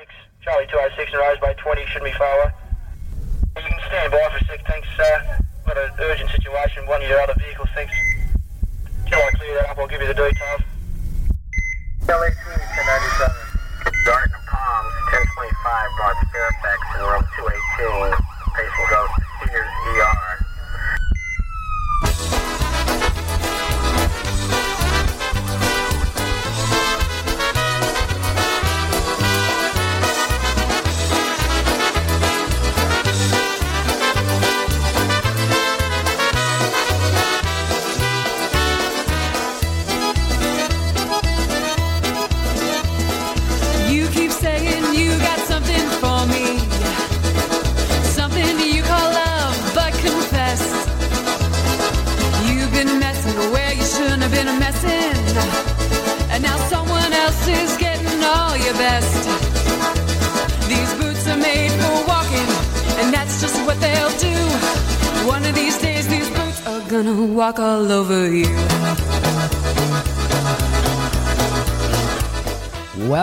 6, Charlie 206 and rise by 20, shouldn't be far away. You can stand by for a sec, thanks. Got an urgent situation, one of your other vehicles, thanks. Till I clear that up, I'll give you the details. LA 1097. Garden of Palms, 1025, North Fairfax in room 218. Patient goes to Sears ER.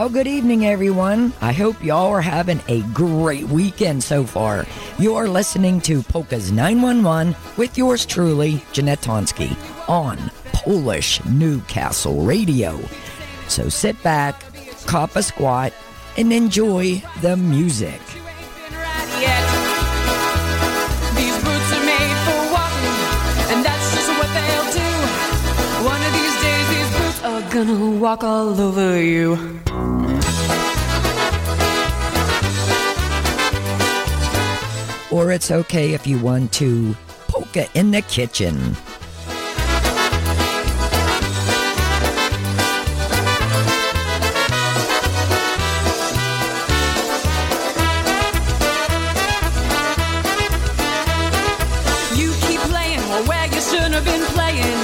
Good evening, everyone. I hope y'all are having a great weekend so far. You are listening to Polka's 911 with yours truly, Jeanette Tonski, on Polish Newcastle Radio. So sit back, cop a squat, and enjoy the music. Gonna walk all over you. Or it's okay if you want to polka in the kitchen. You keep playing where you shouldn't have been playing,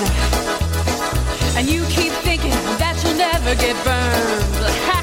and you keep never get burned.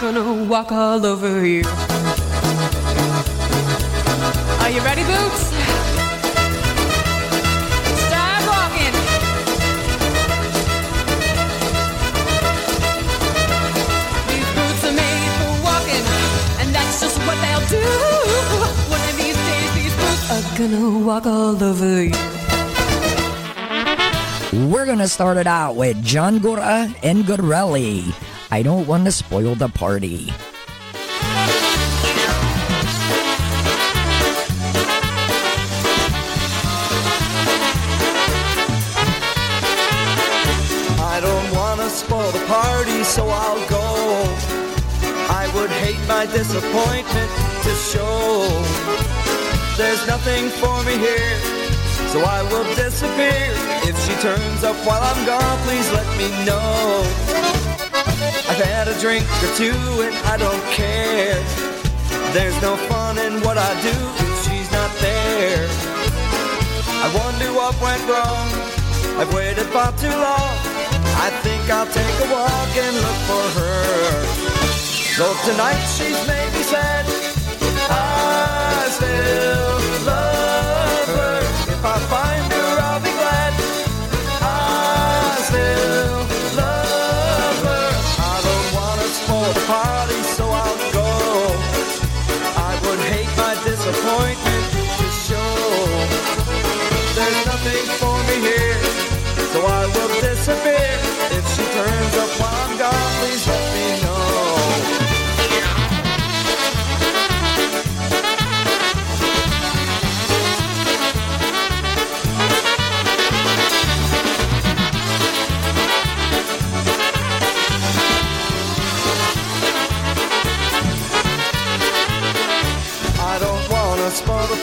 Gonna walk all over you. Are you ready, Boots? Start walking. These boots are made for walking, and that's just what they'll do. One of these days, these boots are gonna walk all over you. We're gonna start it out with John Gora and Góral. I don't want to spoil the party. I don't want to spoil the party, so I'll go. I would hate my disappointment to show. There's nothing for me here, so I will disappear. If she turns up while I'm gone, please let me know. I've had a drink or two and I don't care. There's no fun in what I do if she's not there. I wonder what went wrong. I've waited far too long. I think I'll take a walk and look for her. Though tonight she's made me sad, I still love her. If I find her, I'll be glad. I still party, so I'll go. I would hate my disappointment to show. There's nothing for me here, so I will disappear. If she turns up while I'm gone, please let me know.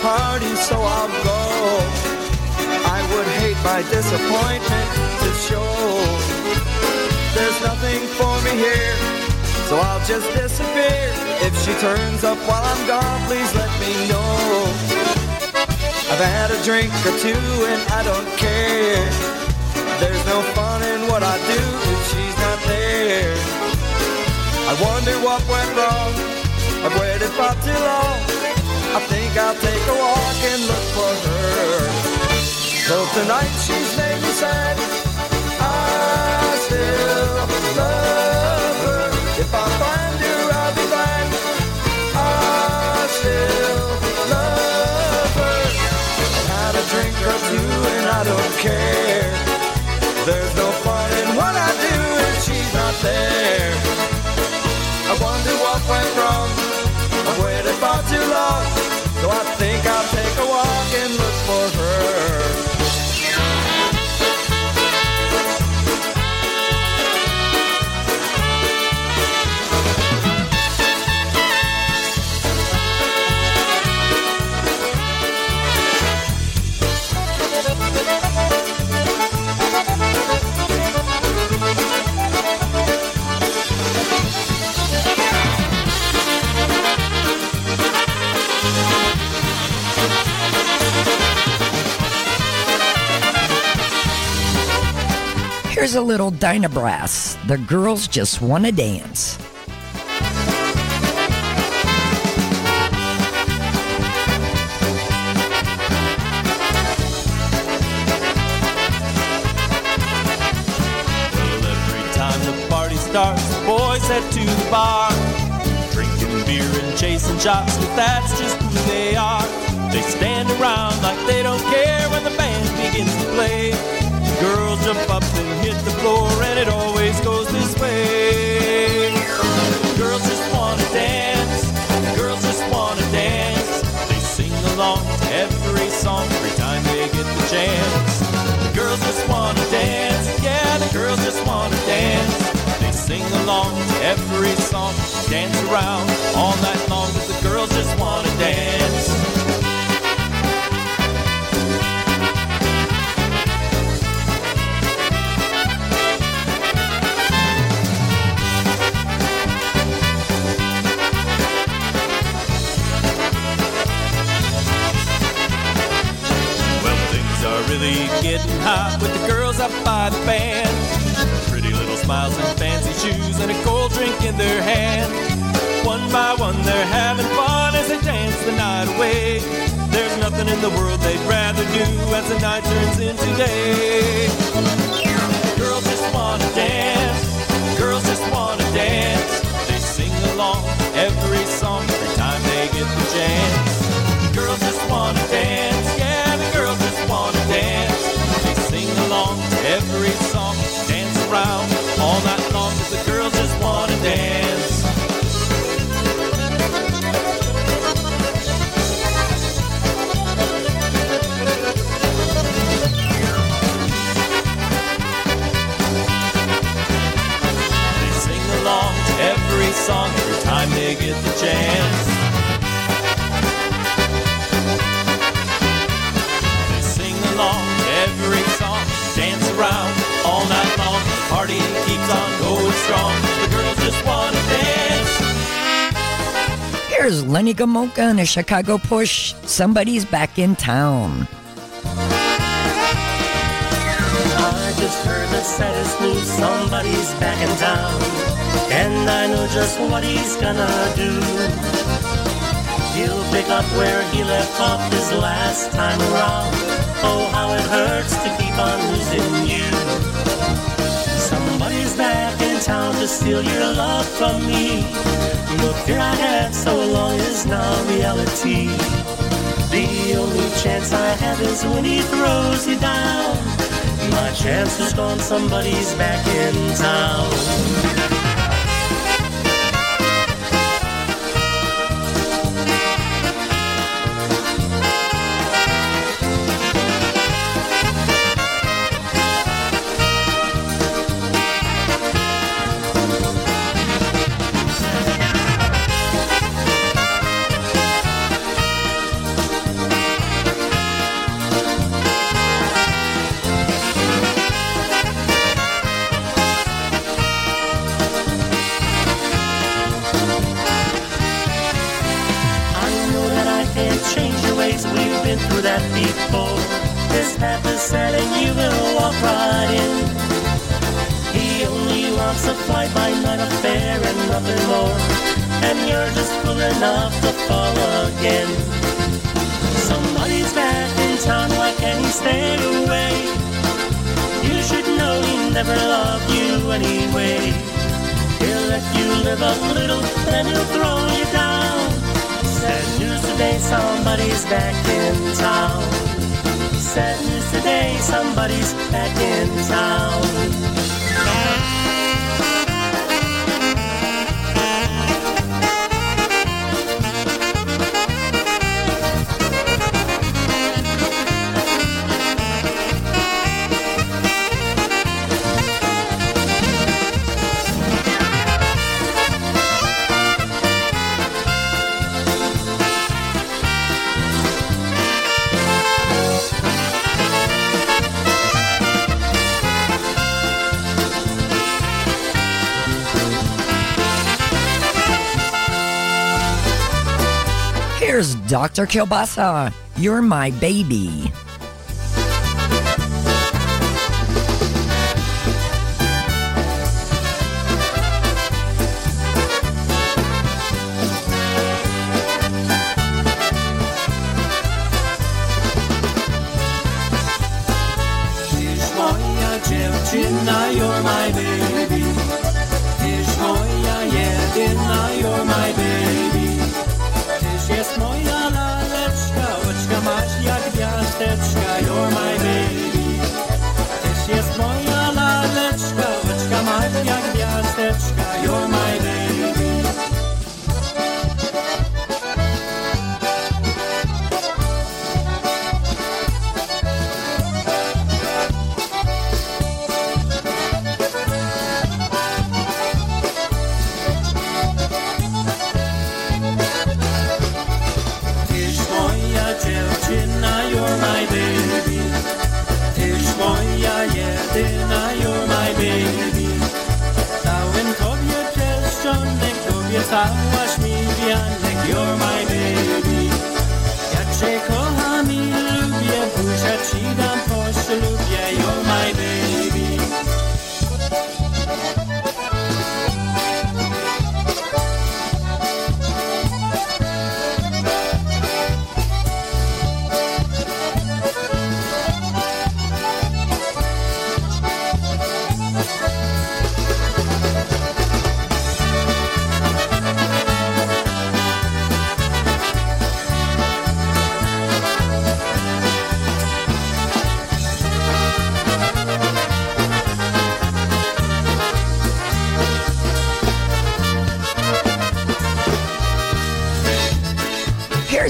party, so I'll go. I would hate my disappointment to show. There's nothing for me here, so I'll just disappear. If she turns up while I'm gone, please let me know. I've had a drink or two and I don't care. There's no fun in what I do if she's not there. I wonder what went wrong. I've waited far too long. I think I'll take a walk and look for her. Though tonight she's made me sad, I still love her. If I find her, I'll be fine. I still love her. I've had a drink or two and I don't care. There's no fun in what I do if she's not there. I wonder what went wrong. I've waited far too long. So I think I'll take a walk and look for her. Here's a little Dyna Brass. The girls just want to dance. Well, every time the party starts, the boys head to the bar. Drinking beer and chasing shots, but that's just who they are. They stand around like they don't care when the band begins to play. Girls jump up and hit the floor, and it always goes this way. Girls just want to dance. Girls just want to dance. They sing along to every song every time they get the chance. The girls just want to dance. Yeah, the girls just want to dance. They sing along to every song, dance around all night long, but the girls just want to dance. Really getting hot with the girls up by the band. Pretty little smiles and fancy shoes and a cold drink in their hand. One by one they're having fun as they dance the night away. There's nothing in the world they'd rather do as the night turns into day. Girls just wanna dance. Girls just wanna dance. They sing along every song every time they get the chance. Girls just wanna dance. Yeah. Wanna dance, they sing along to every song, dance around all night long, 'cause the girls just wanna dance. They sing along to every song every time they get the chance. Every song, dance around all night long. The party keeps on going strong. The girls just wanna dance. Here's Lenny Gomolka and a Chicago Push. Somebody's back in town. I just heard the saddest news. Somebody's back in town, and I know just what he's gonna do. He'll pick up where he left off his last time around. Oh, how it hurts to keep on losing you. Somebody's back in town to steal your love from me. The fear I had so long is now reality. The only chance I have is when he throws you down. My chance is gone, somebody's back in town. and you're gonna walk right in. He only wants a fly-by-night affair and nothing more, and you're just fool enough to fall again. Somebody's back in town, why can't he stay away? You should know he never loved you anyway. He'll let you live a little, then he'll throw you down. Sad news today, somebody's back in town. Sad news today, somebody's back in town. Here's Dr. Kielbasa, You're My Baby.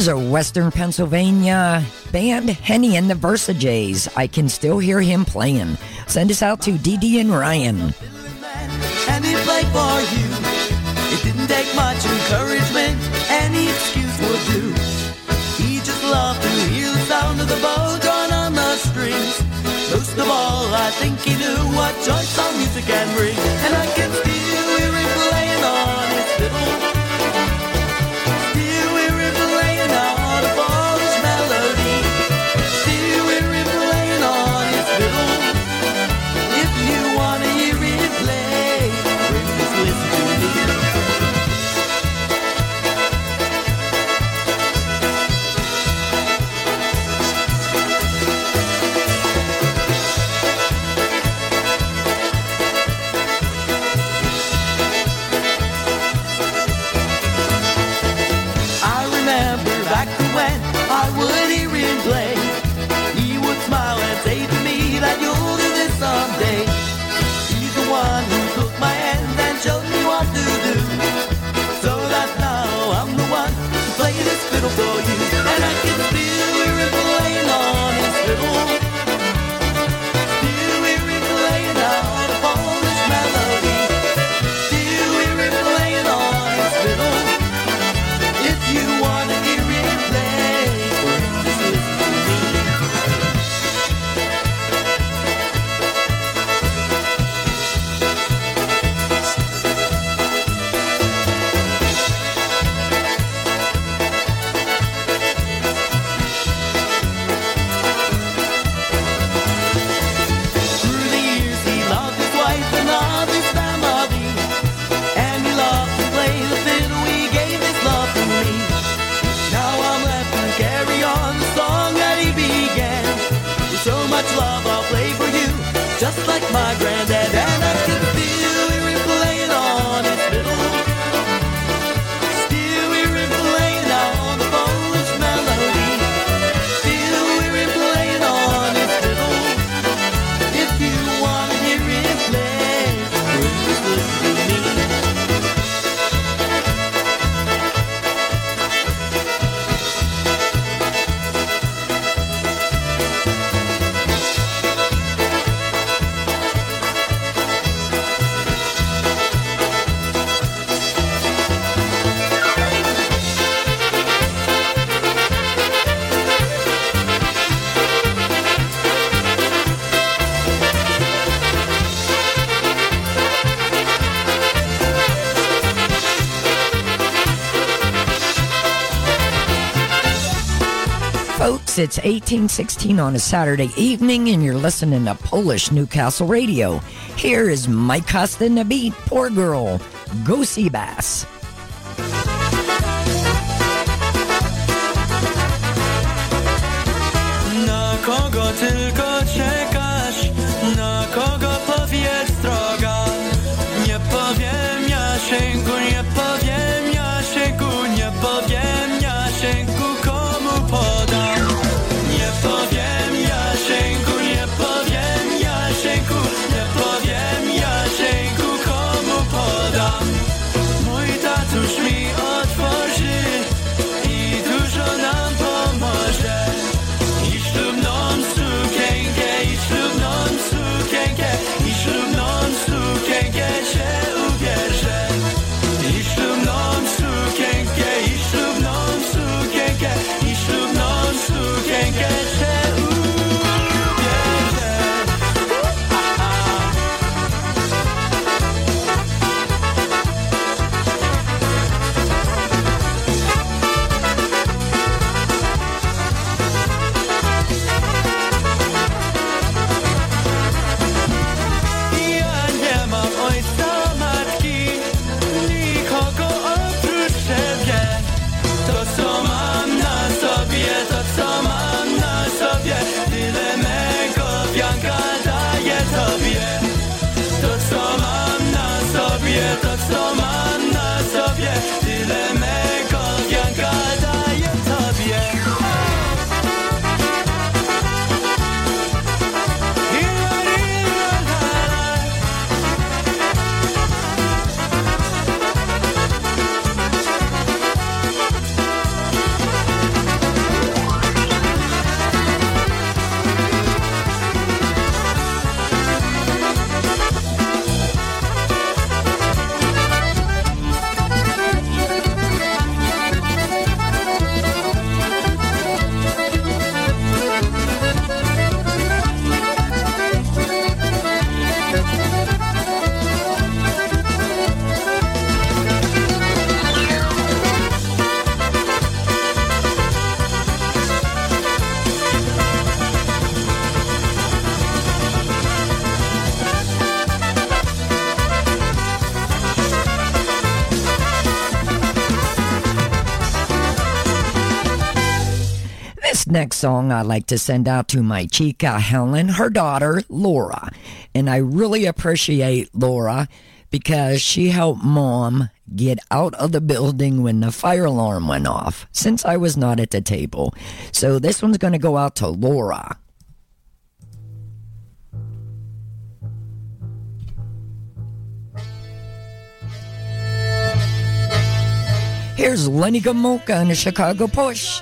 A Western Pennsylvania band, Henny and the Versa Jays. I can still hear him playing. Send us out to DD and Ryan. And he played for you. It didn't take much encouragement. Any excuse would do. He just loved to hear the sound of the bow drawn on the strings. Most of all, I think he knew what joy song music can bring. And I can still hear him playing on his fiddle. Yes, it's 18:16 on a Saturday evening, and you're listening to Polish Newcastle Radio. Here is Mike Costa and the Beat, Poor Girl, Go See Bass. Na kogo tylko czekasz? Na kogo powiedz droga? Nie powiem Jasienku, nie powiem Jasienku, nie powiem Jasienku, komu podam? Nie powiem Jasienku, nie powiem Jasienku, nie powiem Jasienku, komu podam? Mój tatuś mi otworzy i dużo nam pomoże. I ślubną sukienkę, i ślubną sukienkę, i ślubną sukienkę się Next song I like to send out to my chica Helen, her daughter Laura, and I really appreciate Laura because she helped Mom get out of the building when the fire alarm went off, since I was not at the table. So this one's going to go out to Laura. Here's Lenny Gomolka and the Chicago Push.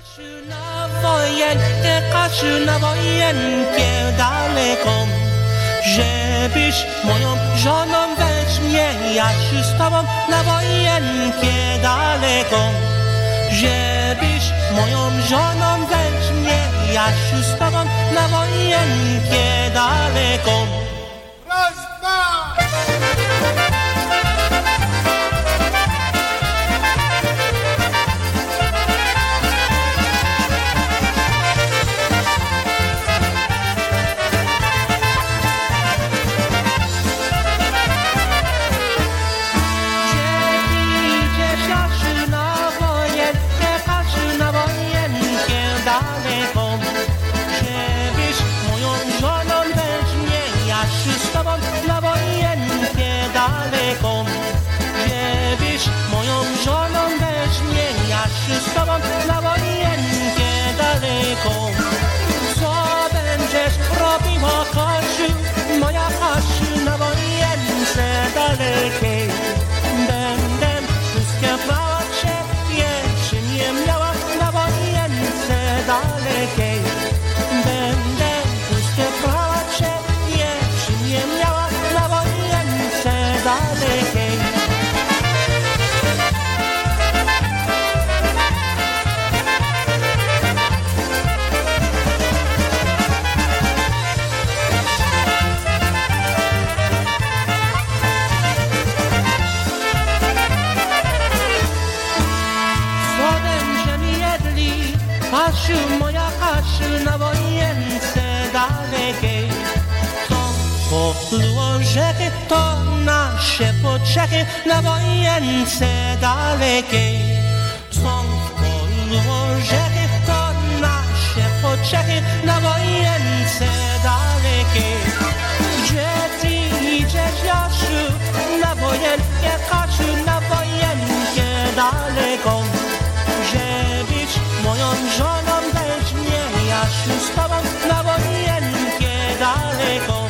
Wojenka czy na wojenkę daleką, żebyś moją żoną weź mnie, ja się z tobą na wojenkę daleką, żebyś moją żoną weź mnie, ja się z tobą na wojenkę daleką. Raz, dwa! Z tobą na wojenkę daleko. Co będziesz robiła, Hasiu, moja Hasiu, na wojence dalekiej? Będę wszystkiewała ciebie, czym nie miała, na wojence dalekiej. Będę wszystkiewała ciebie, czym nie miała, na wojence dalekiej. Moja Hasiu, się poczekaj na wojence dalekiej. Są w polu rzeki, to nasze poczekaj na wojence dalekiej. Gdzie ty idziesz, Jasiu, na wojenkę Kasiu, na wojenkę daleką. Żebyś moją żoną weź mnie, Jasiu, z tobą na wojenkę daleką.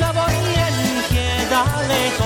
Na wojenkę daleką.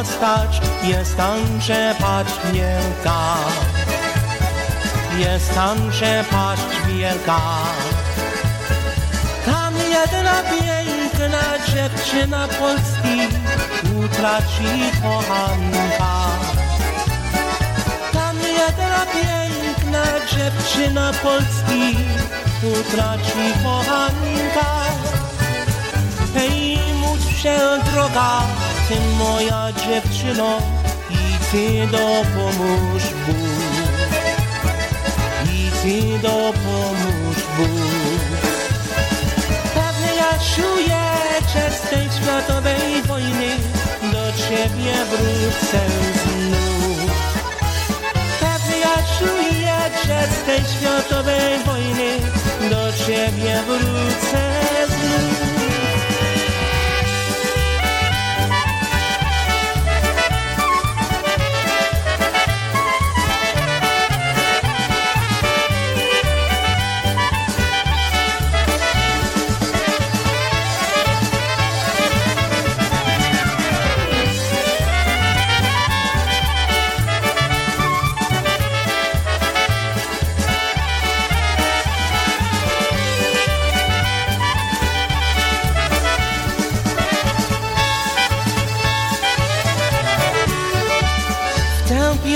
Postać jest tam, że paść wielka. Jest tam, że paść wielka. Tam jedna piękna dziewczyna Polski utraci kochanka. Tam jedna piękna dziewczyna Polski utraci kochanka. Hej, módl się droga, ty moja dziewczyno, i ty dopomóż Bóg, i ty dopomóż Bóg. Pewnie ja czuję, że z tej światowej wojny do ciebie wrócę znów. Pewnie ja czuję, że z tej światowej wojny do ciebie wrócę znów.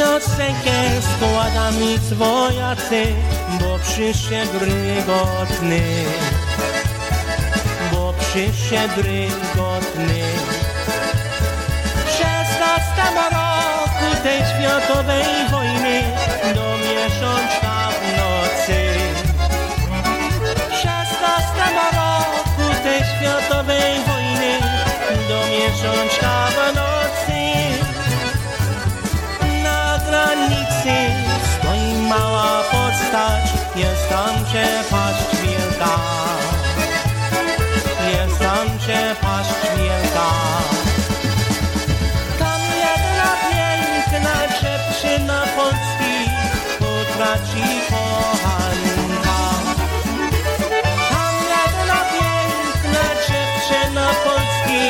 Piosenkę składa mi swojacy, bo przyszedł rygotny, bo przyszedł rygotny. Przez nastana roku tej światowej wojny do miesiąca w nocy. Przez nastana roku tej światowej wojny do miesiąca w nocy. Stoi mała postać, jest tam przepaść wielka. Jest tam przepaść wielka. Tam jedna piękna dziewczyna Polski utraci kochanka. Tam jedna piękna dziewczyna Polski.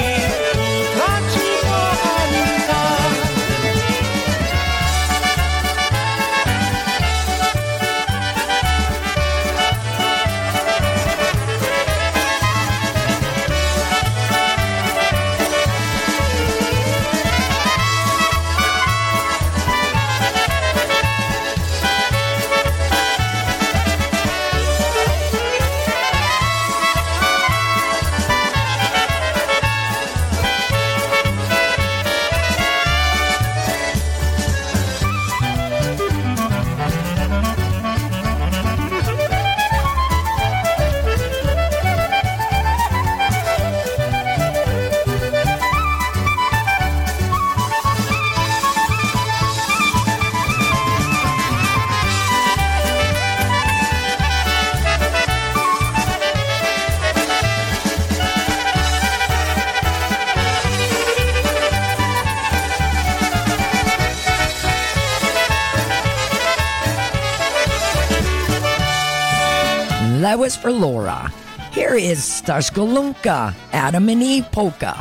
That was for Laura. Here is Stashkalunka, Adam and Eve Polka.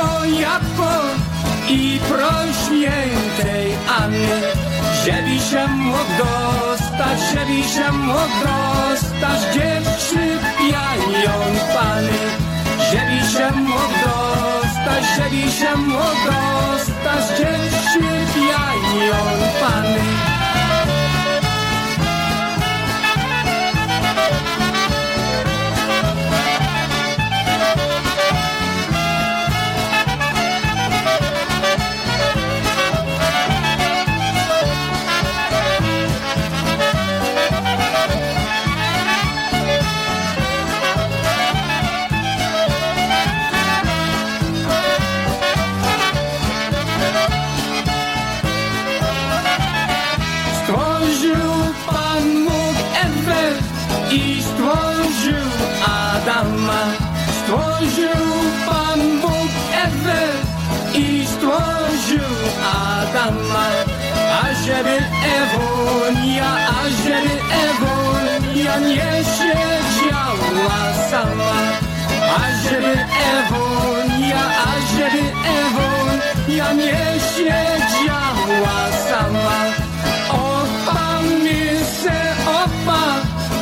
Japo, Japo i prośniętej Anny. Ziemi się mógł dostać, ziemi się mógł dostać, dziewczy pijają pany. Ziemi się mógł dostać, ziemi się mógł dostać, dziewczy pijają pany. Stworzył Pan Bóg Ewę i stworzył Adama. A żeby Ewunia, nie siedziała sama. A żeby Ewunia, nie siedziała sama. Opa, mysę, opa,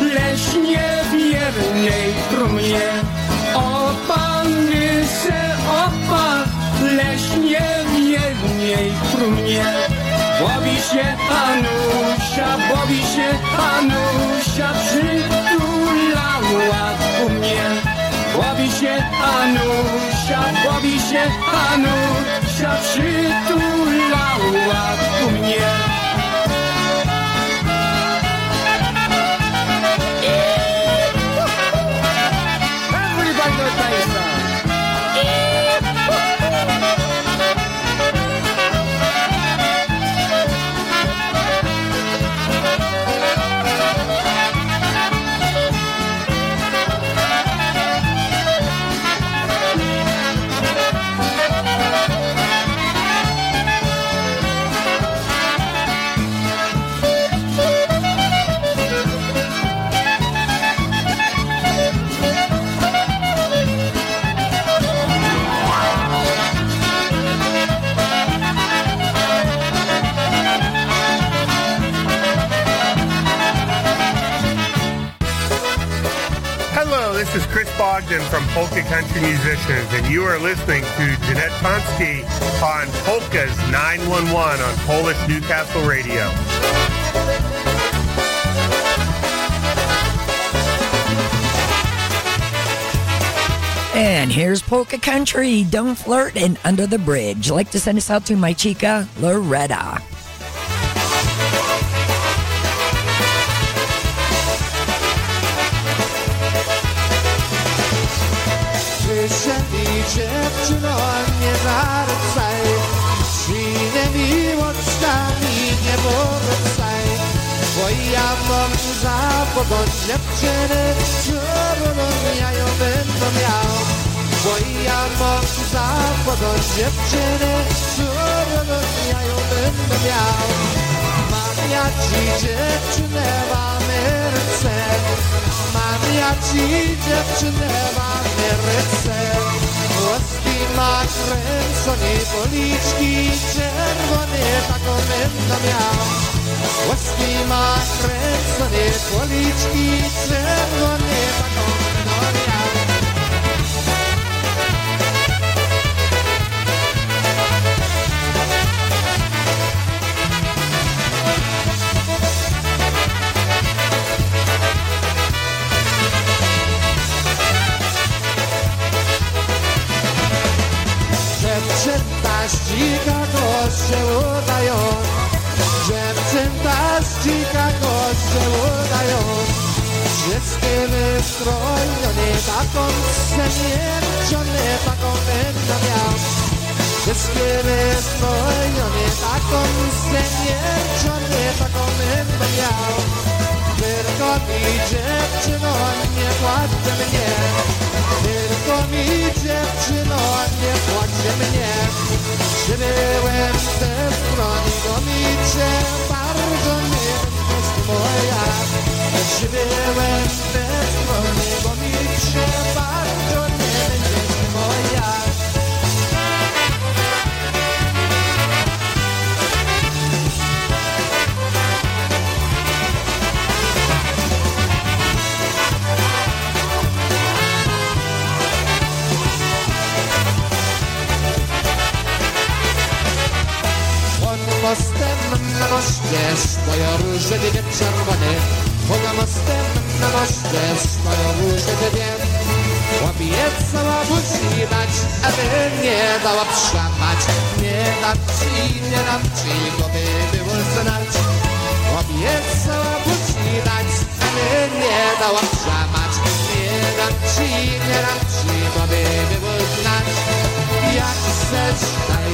lecz niewiernej trumnie. Opa, mysę, opa, leśnie w jednej trumnie. Bowi się Anusia, przytulała ku mnie. Bowi się Anusia, przytulała ku mnie. This is Chris Bogdan from Polka Country Musicians, and you are listening to Jeanette Tonski on Polka's 911 on Polish Newcastle Radio. And here's Polka Country, Don't Flirt, and Under the Bridge. I'd like to send us out to my chica, Loretta. Dziewczyno, nie zarzucaj, przyjdę miłoczkami, nie porzucaj. Bo ja mam za podobną dziewczynę, którą ja ją będę miał. Bo ja mam za podobną dziewczynę, którą ja ją będę miał. Mam ja ci dziewczynę w Ameryce, mam ja ci dziewczynę w Ameryce. Włoski ma kręcone policzki, czerwone taką będę miał. Włoski ma kręcone policzki, czerwone taką będę miał. Dziewczęta z Chicago się udają, dziewczęta z Chicago się udają. Wszystkie wystrojone taką seniorczone taką będę miał. Wszystkie wystrojone taką seniorczone taką będę miał. Tylko mi dziewczyno nie płacz mnie, tylko mi dziewczyno nie płacz mnie. Przybyłem z tej strony gomicie, bardzo mnie jest moja. Przybyłem z tej strony gomicie, bardzo mnie jest moja. mostem na moście stoją róże dwie czerwone. Poza mostem na moście stoją róże dwie. Łapie cała buzinać, aby nie dała przapać. Nie dam ci, bo by było znać. Łapie cała buzinać, aby nie dała przapać. Nie dam ci, bo by było znać. Jak chcesz, daj.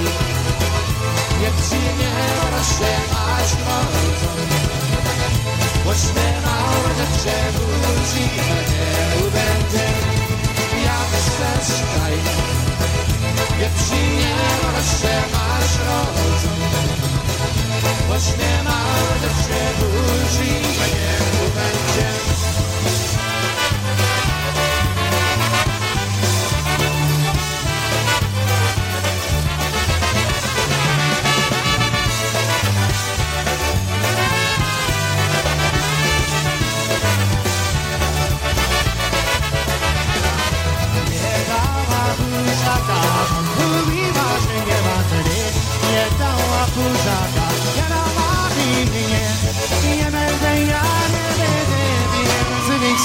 Jak ci nie proszę, aż mocno, boś nie mało rzeczy ludzi, a nie ubędę. Jak chcesz, daj. Jak ci nie proszę, aż mocno, boś nie mało rzeczy ludzi, a nie ubędę.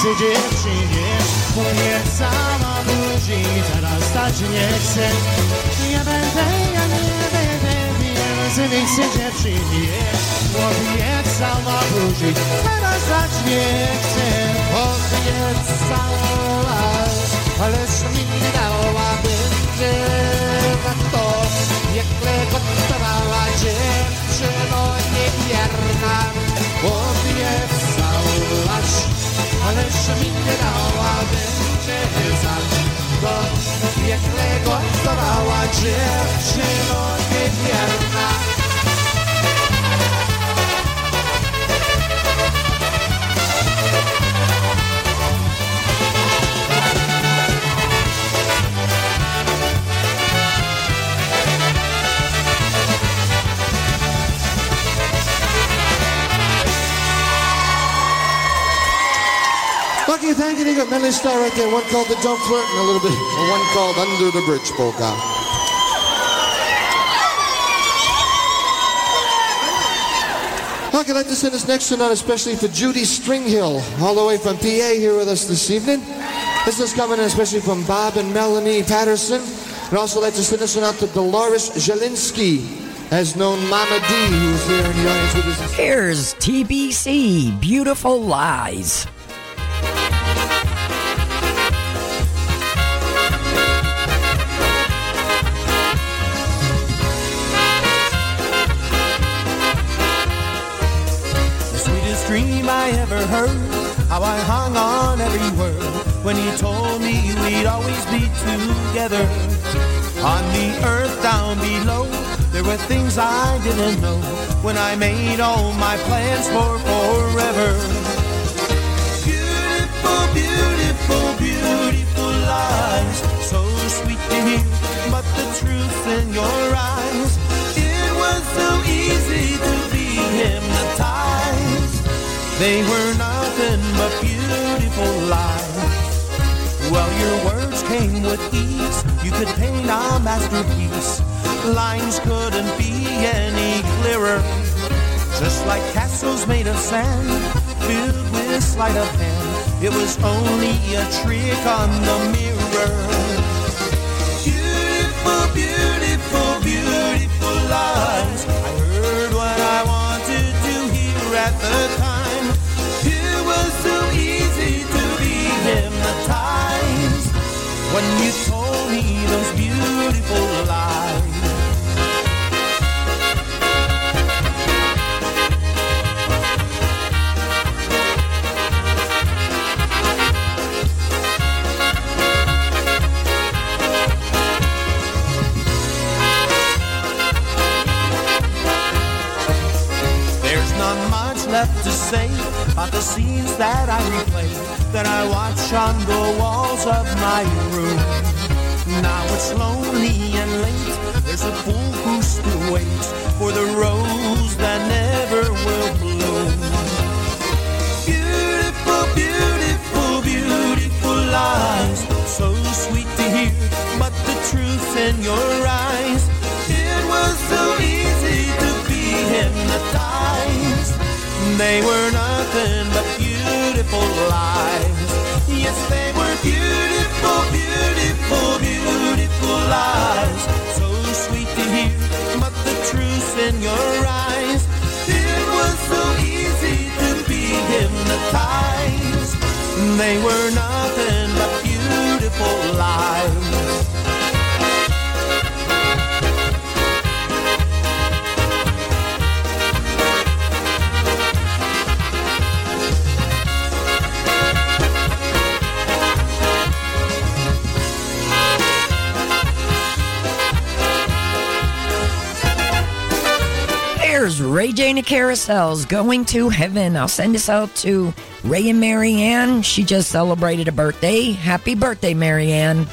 Się dziewczynie, bo mnie sama budzi, teraz stać nie chcę. Ja nie będę więcej, niech się dziewczynie, bo mnie sama budzi, teraz stać nie chcę. Bo mnie sama, ależ mi dała będzie na to, jak lekotowała dziewczyno niewierna, bo mnie zauważ. Ależ mi nie dała będzie za to, jak negocjowała dziewczyno niewierna. Thank you. They got many stars right there. One called the Don't Flirt and a little bit, and one called Under the Bridge Polka. I'd like to send this next one out especially for Judy Stringhill, all the way from PA, here with us this evening. This is coming in especially from Bob and Melanie Patterson. I'd also like to send this one out to Dolores Jelinski, as known Mama D, who's here in the audience with us. Here's TBC, Beautiful Lies. I ever heard, how I hung on every word, when he told me we'd always be together. On the earth down below, there were things I didn't know, when I made all my plans for forever. Beautiful, beautiful, beautiful lies, so sweet to hear, but the truth in your eyes. It was so easy to be hypnotized. They were nothing but beautiful lies. Well, your words came with ease. You could paint a masterpiece. Lines couldn't be any clearer. Just like castles made of sand, filled with sleight of hand. It was only a trick on the mirror. Beautiful, beautiful, beautiful lies. I heard what I wanted to hear at the time. Hypnotized when you told me those beautiful lies. There's not much left to say about the scenes that I replay, that I watch on the walls of my room. Now it's lonely and late, there's a fool who still waits for the rose that never will bloom. Beautiful, beautiful, beautiful lies, so sweet to hear, but the truth in your eyes. It was so easy to be they were nothing but beautiful lies. Yes, they were beautiful, beautiful, beautiful lies. So sweet to hear, but the truth in your eyes. It was so easy to be hypnotized. They were nothing but beautiful lies. Here's Ray Jane of Carousels, Going to Heaven. I'll send this out to Ray and Mary Ann. She just celebrated a birthday. Happy birthday, Mary Ann.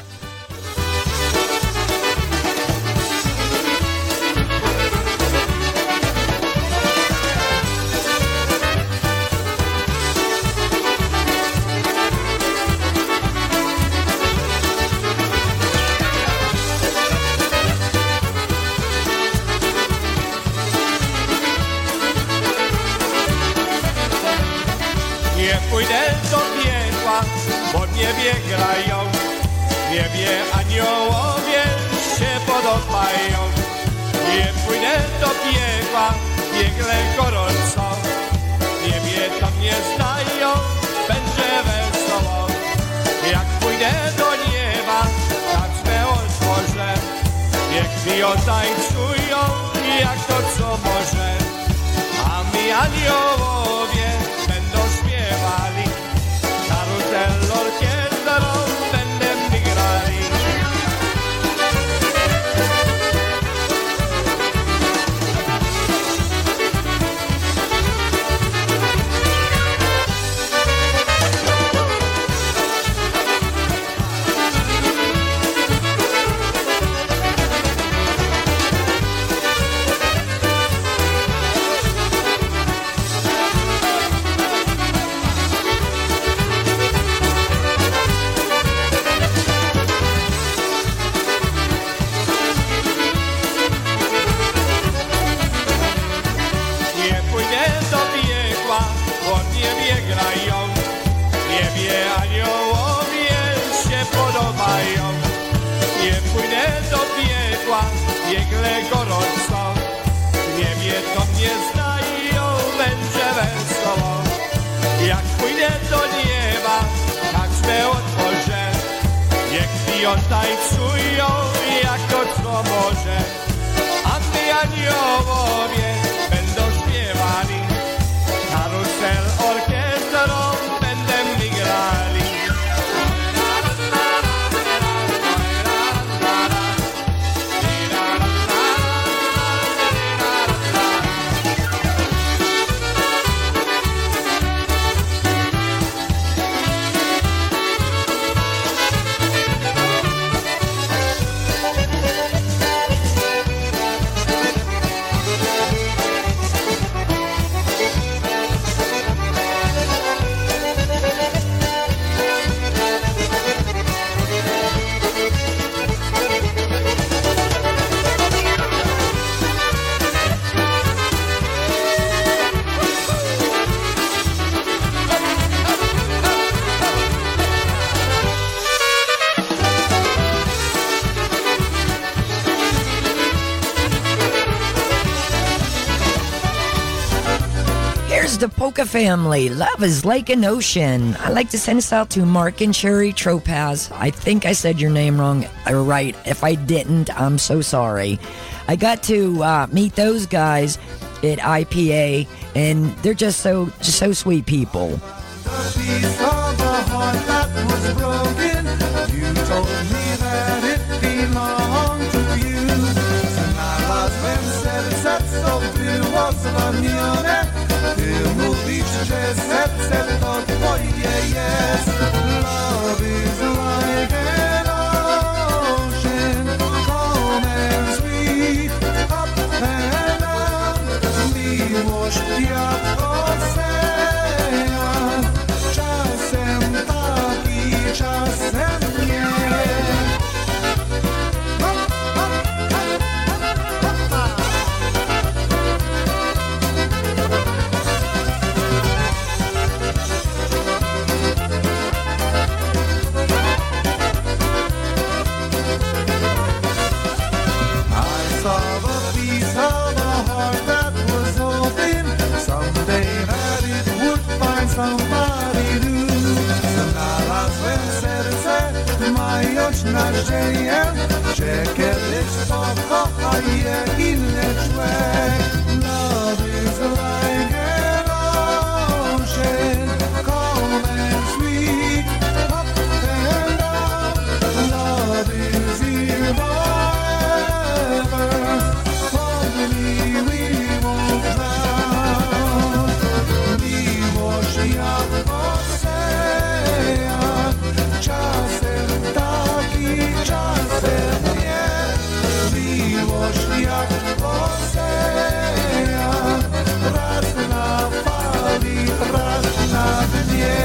Family, love is like an ocean. I'd like to send this out to Mark and Sherry Tropaz. I think I said your name wrong or right. If I didn't, I'm so sorry. I got to meet those guys at IPA, and they're just so sweet people. Serce to twoje jest. Love is like an ocean, calm and sweet, up and down. Miłość jak ocean, czasem tak I czasem nie. nadzieję, że kiedyś spotka je inny człowiek. Love is like an ocean, cold and sweet, up and down. Love is forever, only we won't drown. Miłość jak ocean, czasem tak I czasem nie. Miłość jak ocean, raz na fali, raz na dnie.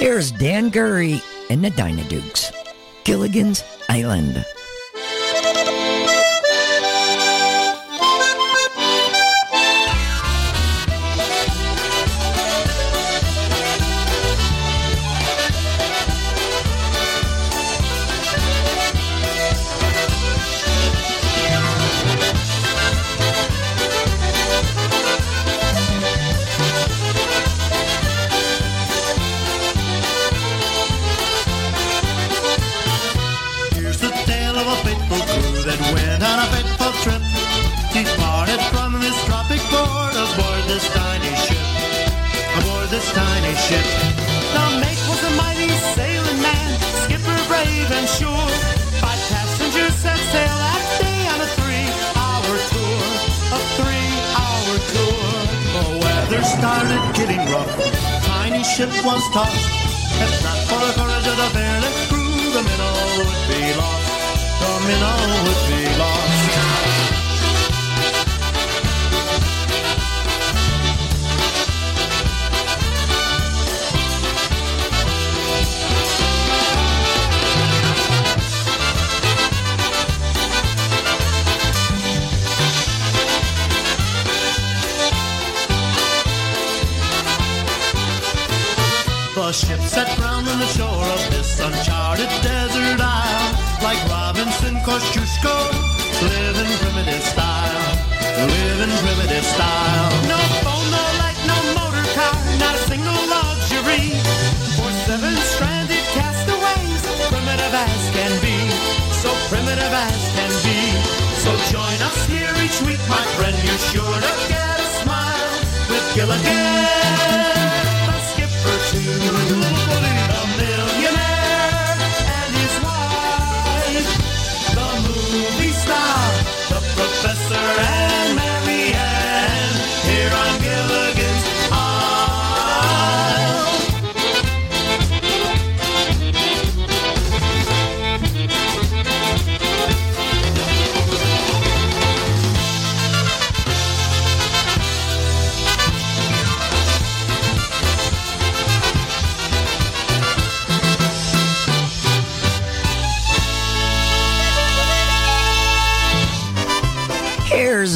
Here's Dan Gurry and the Dynadukes, Gilligan's Island.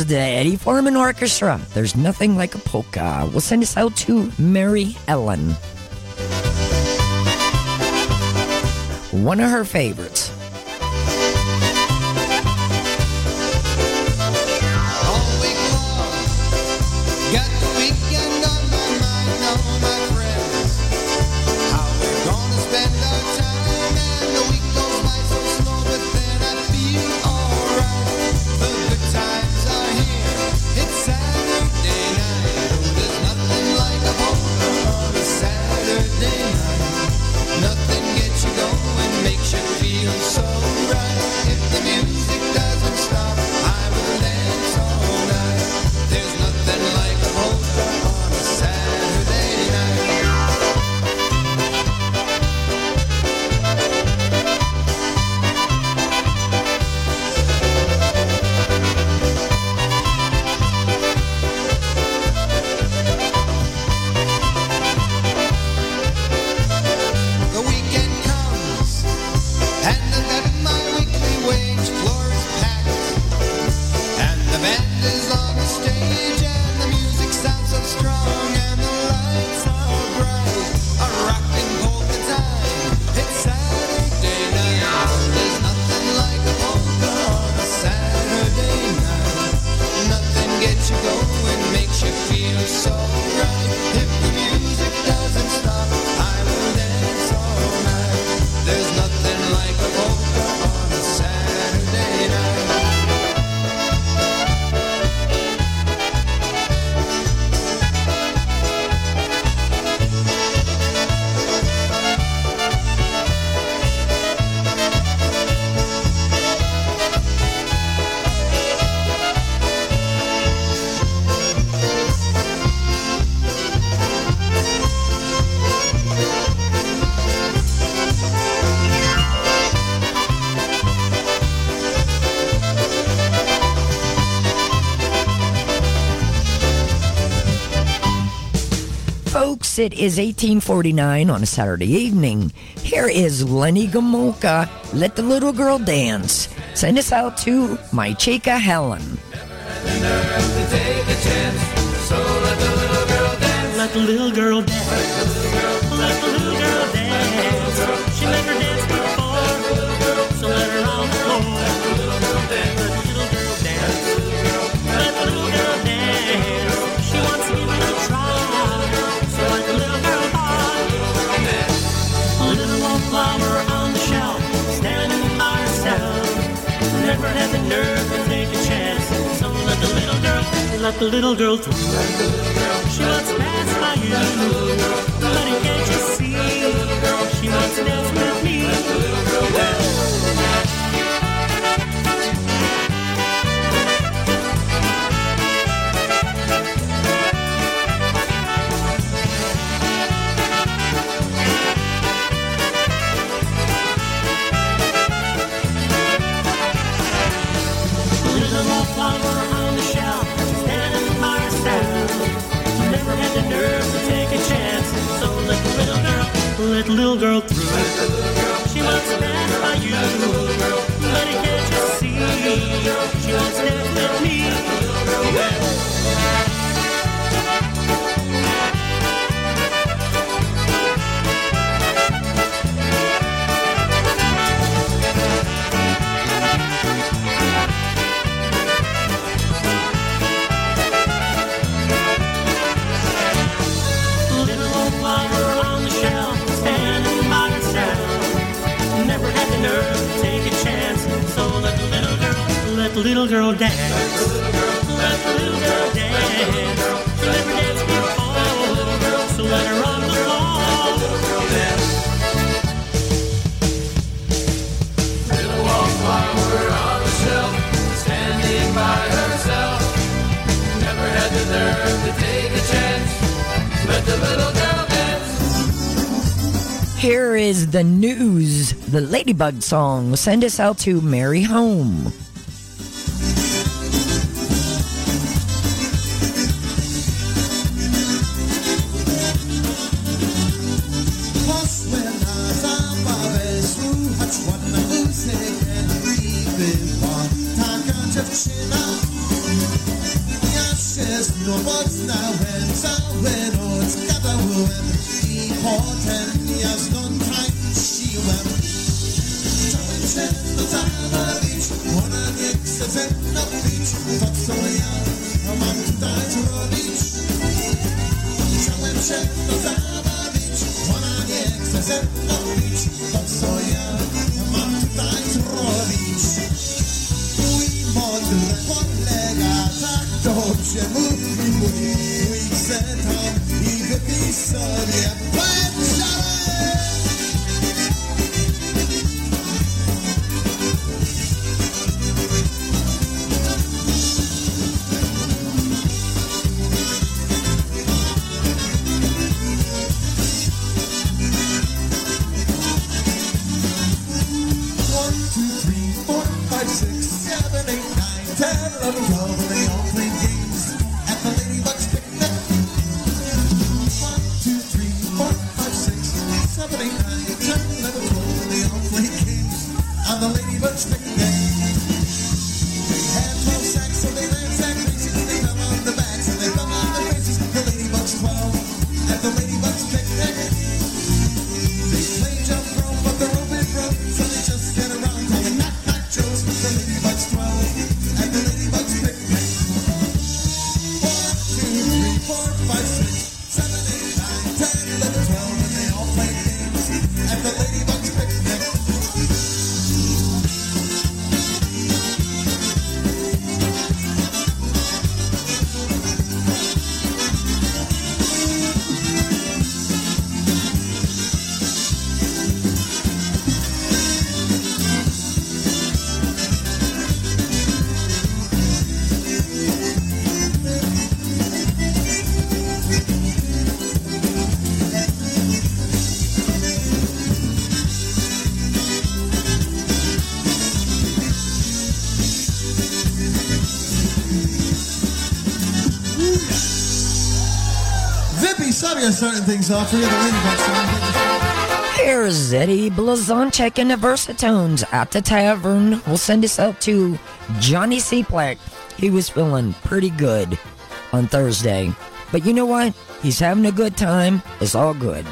The Eddie Foreman Orchestra. There's nothing like a polka. We'll send us out to Mary Ellen. One of her favorites. Yes. It is 18:49 on a Saturday evening. Here is Lenny Gomolka, Let the Little Girl Dance. Send us out to my chica Helen. Never had the nerve to take a chance, so let the little girl dance. Let the little girl dance. Let the little girl dance. She never danced before, so let her on the floor. Let the little girl dance. Let the little girl dance. Let the little girl dance. She wants to give it a try, so let the little girl dance. A little wallflower on the shelf, standing by herself. Never had the nerve to take a chance, so let the little girl, let the little girl through. She wants to pass by you, but can't you see? She wants to dance with me. Let the little girl dance. Let little girl through. She wants to dance by you, but it can't you see? She wants to dance with me. Little girl dance. Let the little girl dance. She never danced before, so let her on the floor. Little wallflower on the shelf, standing by herself. Never had the nerve to take a chance. Let the little girl dance. Here is the news. The Ladybug song. Send us out to Mary Home. Just get around, calling knock, knock, Joe's, the lady. Stop you starting things off. Forget the rhythm. Here's Eddie Blazonchek and the Versatones at the Tavern. We'll send this out to Johnny C. Plank. He was feeling pretty good on Thursday. But you know what? He's having a good time. It's all good.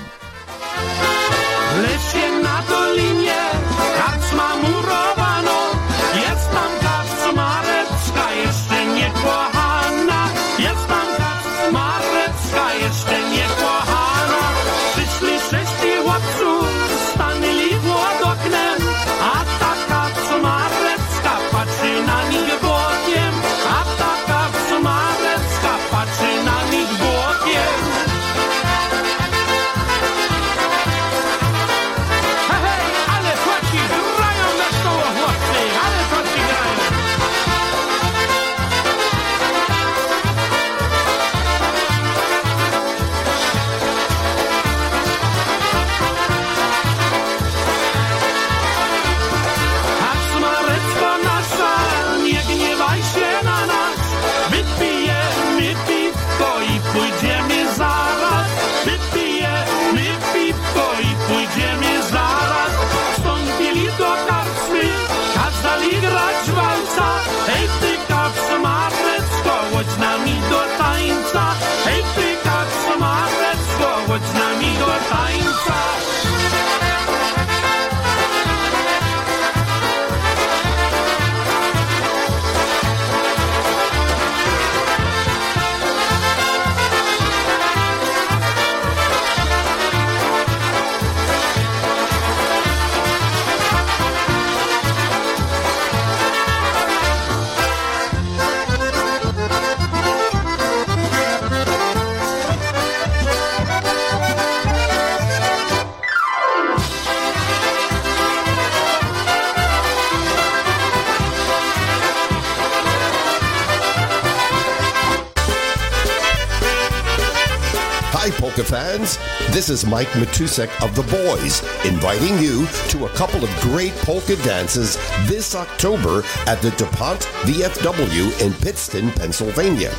Fans, this is Mike Matuszek of The Boys, inviting you to a couple of great polka dances this October at the DuPont VFW in Pittston, Pennsylvania.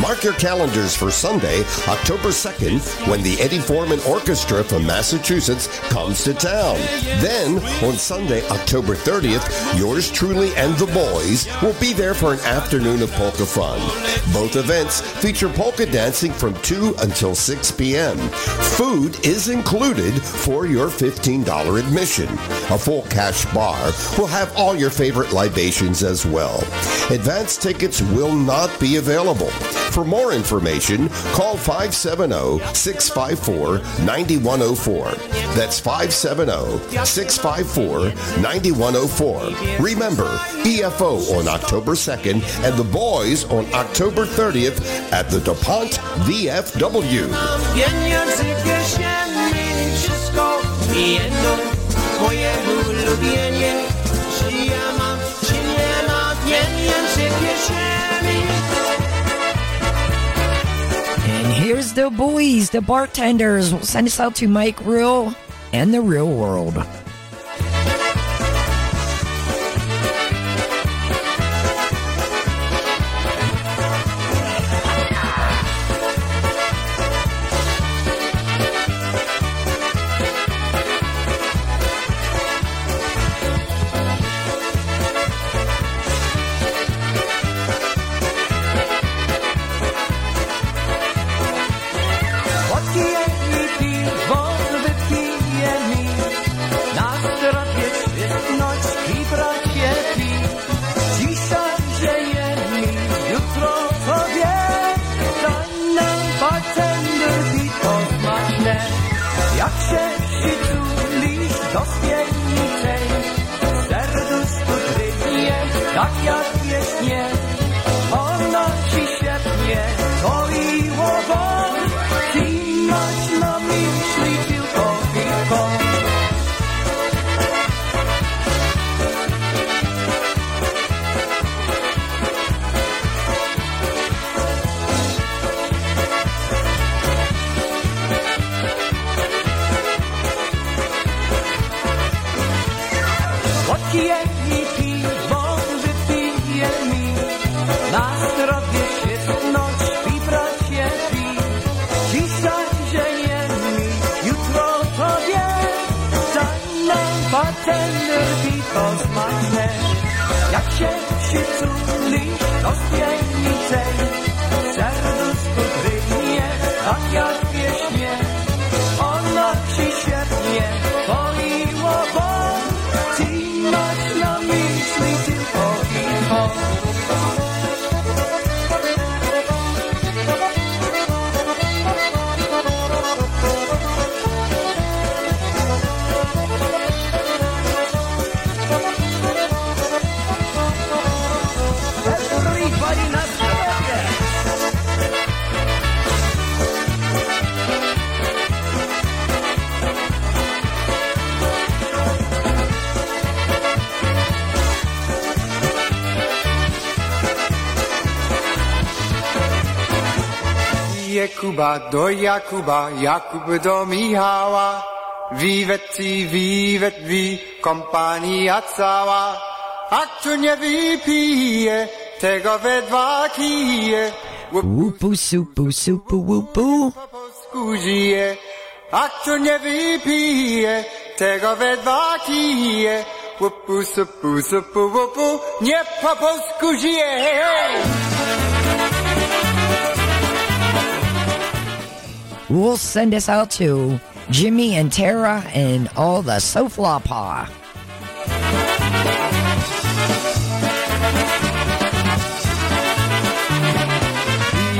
Mark your calendars for Sunday, October 2nd, when the Eddie Foreman Orchestra from Massachusetts comes to town. Then, on Sunday, October 30th, yours truly and The Boys will be there for an afternoon of polka fun. Both events feature polka dancing from 2 until 6 p.m. Food is included for your $15 admission. A full cash bar will have all your favorite libations as well. Advance tickets will not be available. For more information, call 570-654-9104. That's 570-654-9104. Remember, EFO on October 2nd and The Boys on October 30th at the DuPont VFW. And here's The Boys, the bartenders. We'll send us out to Mike Real and The Real World. Wodki jak mi piwo wypije mi, rozmane, jak się przytuli do spieniczej, serduszko drgnie, tak jak pieśnie, ona ci świetnie poliło, bo ty masz na myśli tylko info. Jakuba do Jakuba, Jakub do Michała, wiwet wi, kompania cała. A kto nie wypije, tego we dwa kije. Łupu, supu, supu, łupu. A kto nie wypije, tego we dwa kije. Łupu, supu, supu, łupu, nie po polsku żyje. We'll send us out to Jimmy and Tara and all the Soflapa.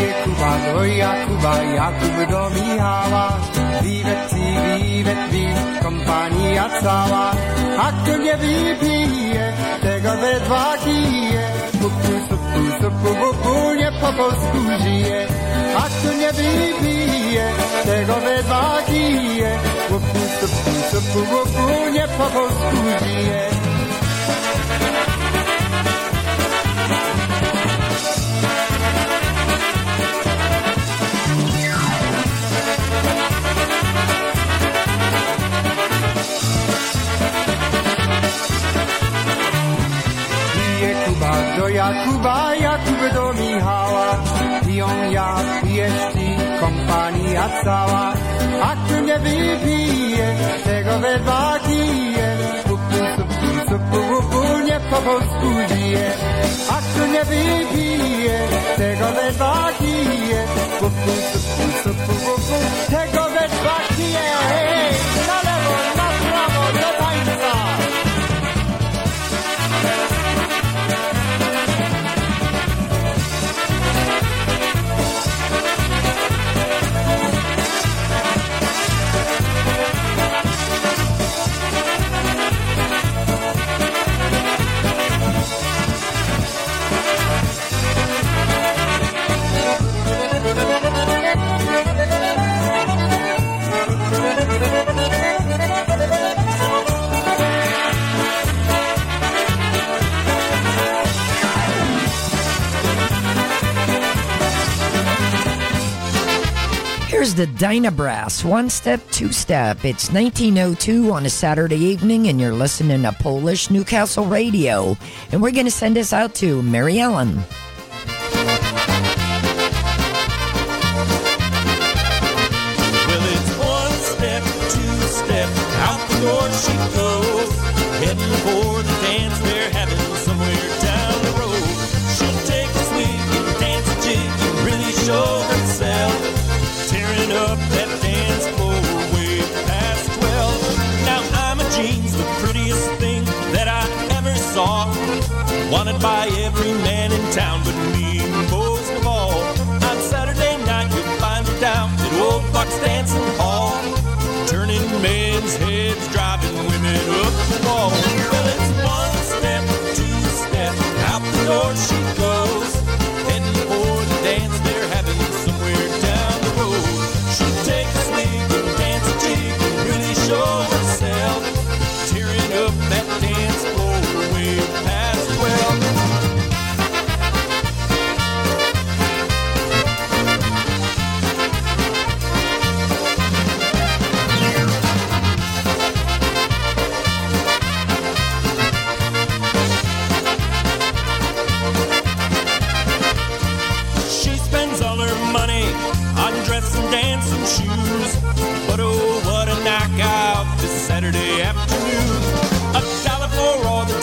Jakuba do Jakuba, Jakub do Michała, wiwet wi, kompania cała. A kto nie wypije, tego we dwa kije. Bupu, supu, supu, bupu, nie po polsku żyje. A kto nie wypije, tego we dwa kije. Bupu, supu, supu, bupu, nie po polsku żyje. Do Jakuba, Jakub do Michała, piją jak pieści, kompania cała. A kto nie wypije, tego we dwa kije. Bupu, supu, supu, bupu, nie po polsku żyje. A kto nie wypije, tego we dwa kije. Bupu, supu, supu, bupu, tego we dwa kije. Hej, na lewo, na prawo, do tańca. Here's the Dyna Brass, One Step, Two Step. It's 1902 on a Saturday evening, and you're listening to Polish Newcastle Radio. And we're going to send us out to Mary Ellen. Well, it's one step, two step, out the door she goes, heading for the dance they're having somewhere down the road. She'll take a swing and dance a jig and really show herself. Tearing up that dance floor way past 12. Now Ima Jean's the prettiest thing that I ever saw, wanted by every man in town but me most of all. On Saturday night you'll find me down at Old Fox Dancing Hall, turning men's heads, driving women up the wall. Well, it's one step, two step, out the door she goes, heading for the dance they're having somewhere down. She'll take a swing and dance a jig and really show herself, tearing up that dance floor way past 12. Dancing shoes, but oh, what a knockout this Saturday afternoon! $1 for all the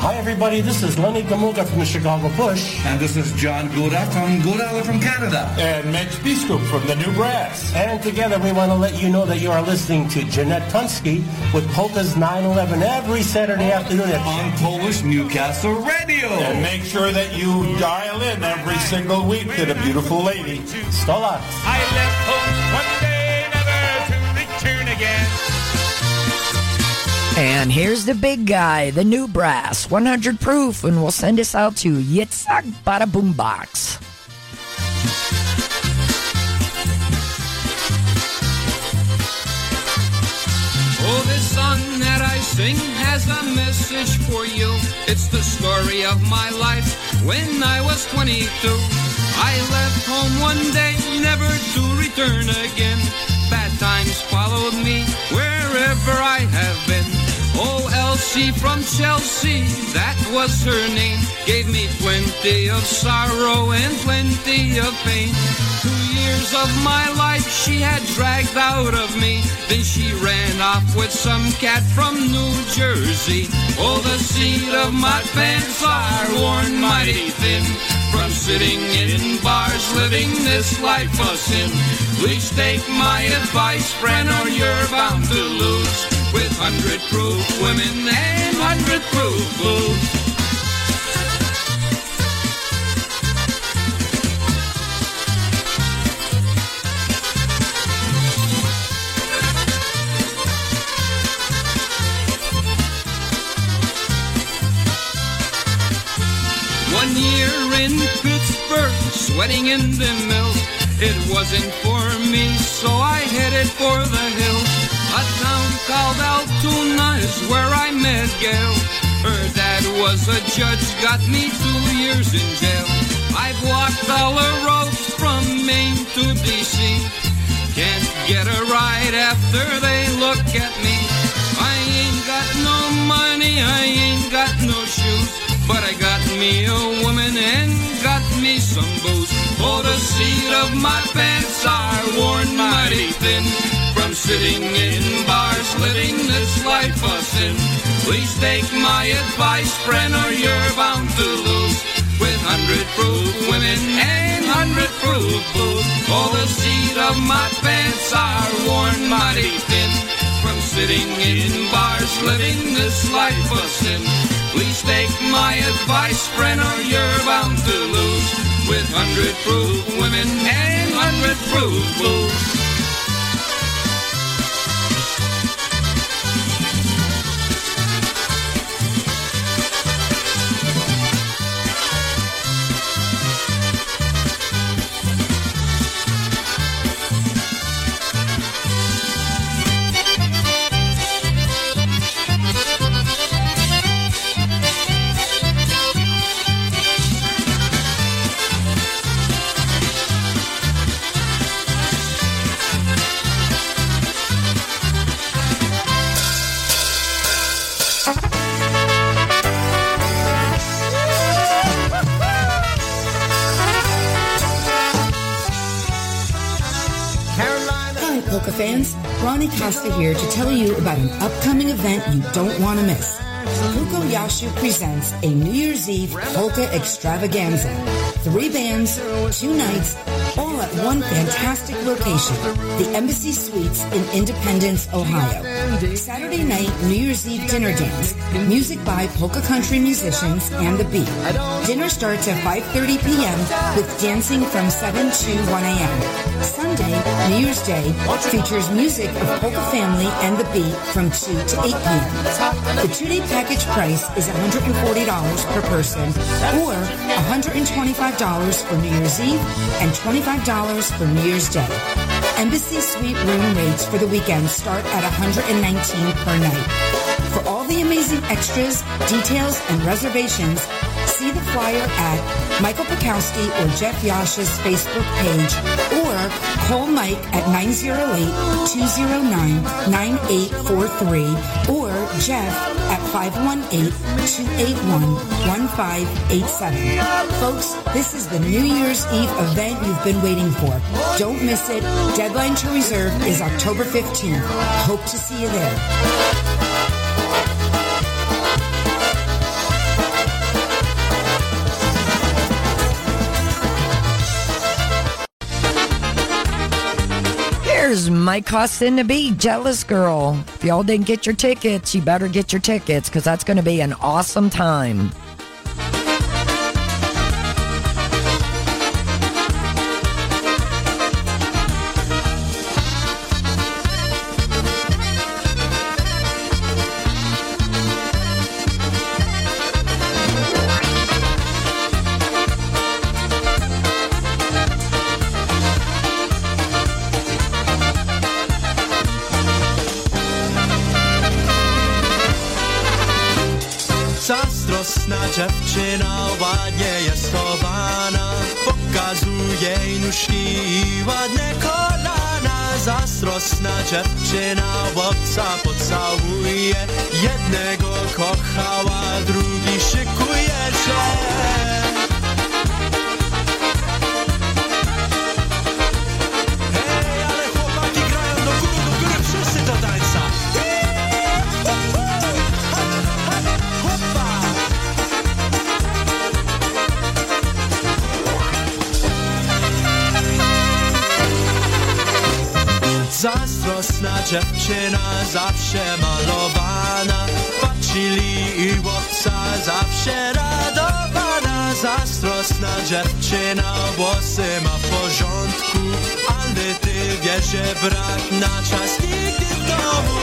Hi, everybody. This is Lenny Gomolka from the Chicago Bush. And this is John Gora from Góral from Canada. And Max Biskup from the New Brass. And together we want to let you know that you are listening to Jeanette Tonski with Polka's 911 every Saturday afternoon on Polish Newcastle Radio. And make sure that you dial in every single week to the beautiful lady. Stolat. I left home one day never to return again. And here's the big guy, the New Brass, 100 proof, and we'll send us out to Yitzhak Bada Boombox. Oh, this song that I sing has a message for you. It's the story of my life when I was 22. I left home one day, never to return again. Bad times followed me wherever I have been. Oh, Elsie from Chelsea, that was her name, gave me plenty of sorrow and plenty of pain. 2 years of my life she had dragged out of me, then she ran off with some cat from New Jersey. Oh, the seat of my pants are worn mighty thin, from sitting in bars, living this life of sin. Please take my advice, friend, or you're bound to lose. With 100 proof women and 100 proof booze. One year in Pittsburgh, sweating in the mills. It wasn't for me, so I headed for the hills. A town called Altoona is where I met Gail. Her dad was a judge, got me 2 years in jail. I've walked all the roads from Maine to D.C. Can't get a ride after they look at me. I ain't got no money, I ain't got no shoes, but I got me a woman and got me some booze. Oh, the seat of my pants are worn mighty thin, from sitting in bars, living this life of sin. Please take my advice, friend, or you're bound to lose. With 100 proof women and 100 proof booze. All the seat of my pants are worn mighty thin, from sitting in bars, living this life of sin. Please take my advice, friend, or you're bound to lose. With 100 proof women and 100 proof booze. Ronnie Costa here to tell you about an upcoming event you don't want to miss. Luko Yashu presents a New Year's Eve polka extravaganza. 3 bands, 2 nights, all at one fantastic location, the Embassy Suites in Independence, Ohio. Saturday night, New Year's Eve dinner dance, music by polka country musicians and The Beat. Dinner starts at 5:30 p.m. with dancing from 7 to 1 a.m. Sunday, New Year's Day, features music of Polka Family and The Beat from 2 to 8 p.m. The 2-day package price is $140 per person or $125 for New Year's Eve and $25 for New Year's Day. Embassy Suite room rates for the weekend start at $119 per night. For all the amazing extras, details, and reservations, see the flyer at Michael Pakowski or Jeff Yash's Facebook page or call Mike at 908-209-9843 or Jeff at 518-281-1587. Folks, this is the New Year's Eve event you've been waiting for. Don't miss it. Deadline to reserve is October 15th. Hope to see you there. There's Mike Costin to be Jealous Girl. If y'all didn't get your tickets, you better get your tickets, because that's going to be an awesome time. Zazdrosna dziewczyna ładnie jest chowana, pokazuje jej nóżki i ładne kolana. Zazdrosna dziewczyna łopca pocałuje, jednego kochała, drugi szykuje się. Zazdrosna dziewczyna zawsze malowana, patrzyli i łopca zawsze radowana. Zazdrosna dziewczyna włosy ma w porządku, ale ty wiesz, że brak na czas nigdy w domu.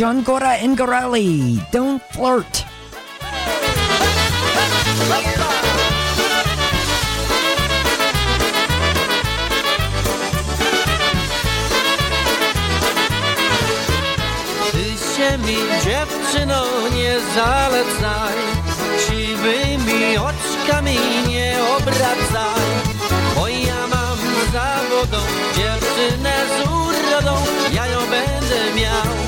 John Gora and Gorelli, Don't Flirt. Ty się mi, dziewczyno, nie zalecaj, siwymi oczkami nie obracaj, bo ja mam zawodą dziewczynę z urodą, ja ją będę miał.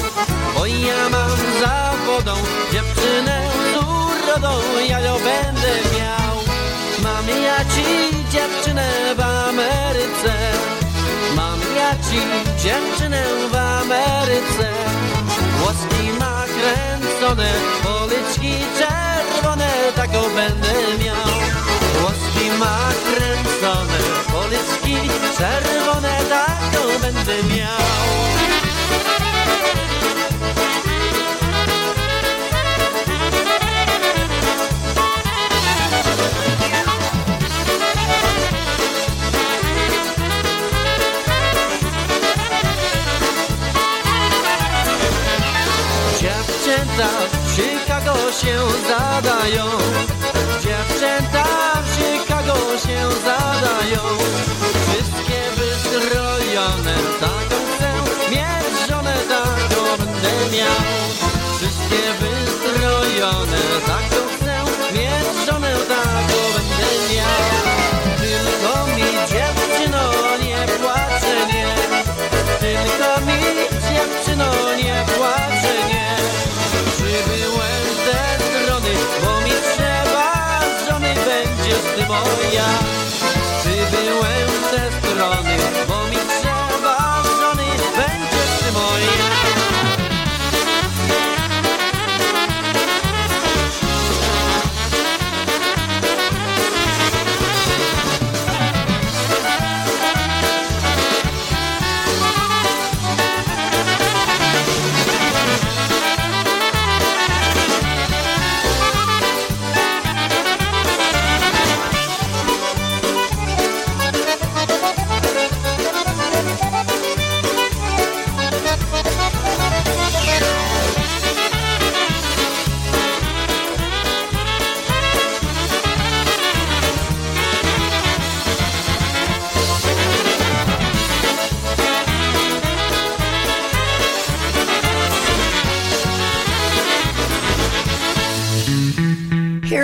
Oj, ja mam za wodą dziewczynę z urodą, ja ją będę miał. Mam ja ci dziewczynę w Ameryce, mam ja ci dziewczynę w Ameryce. Włoski ma kręcone, policzki czerwone, taką będę miał. Włoski ma kręcone, policzki czerwone, taką będę miał. Dziewczęta w Chicago się zadają, dziewczęta w Chicago się zadają. Wszystkie wystrojone, taką chcę mieć żonę, taką będę miał. Wszystkie wystrojone, taką chcę mieć żonę, taką będę miał. Tylko mi dziewczyno nie płacze, nie. Tylko mi dziewczyno nie płacze, nie. Przybyłem z tej strony, bo mi trzeba żony, będziesz ty moja. Przybyłem z tej strony, bo mi trzeba żony, będziesz ty moja.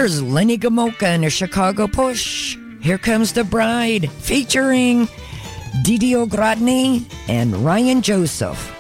Here's Lenny Gomolka and a Chicago Push. Here Comes the Bride, featuring Didi Ogrodny and Ryan Joseph.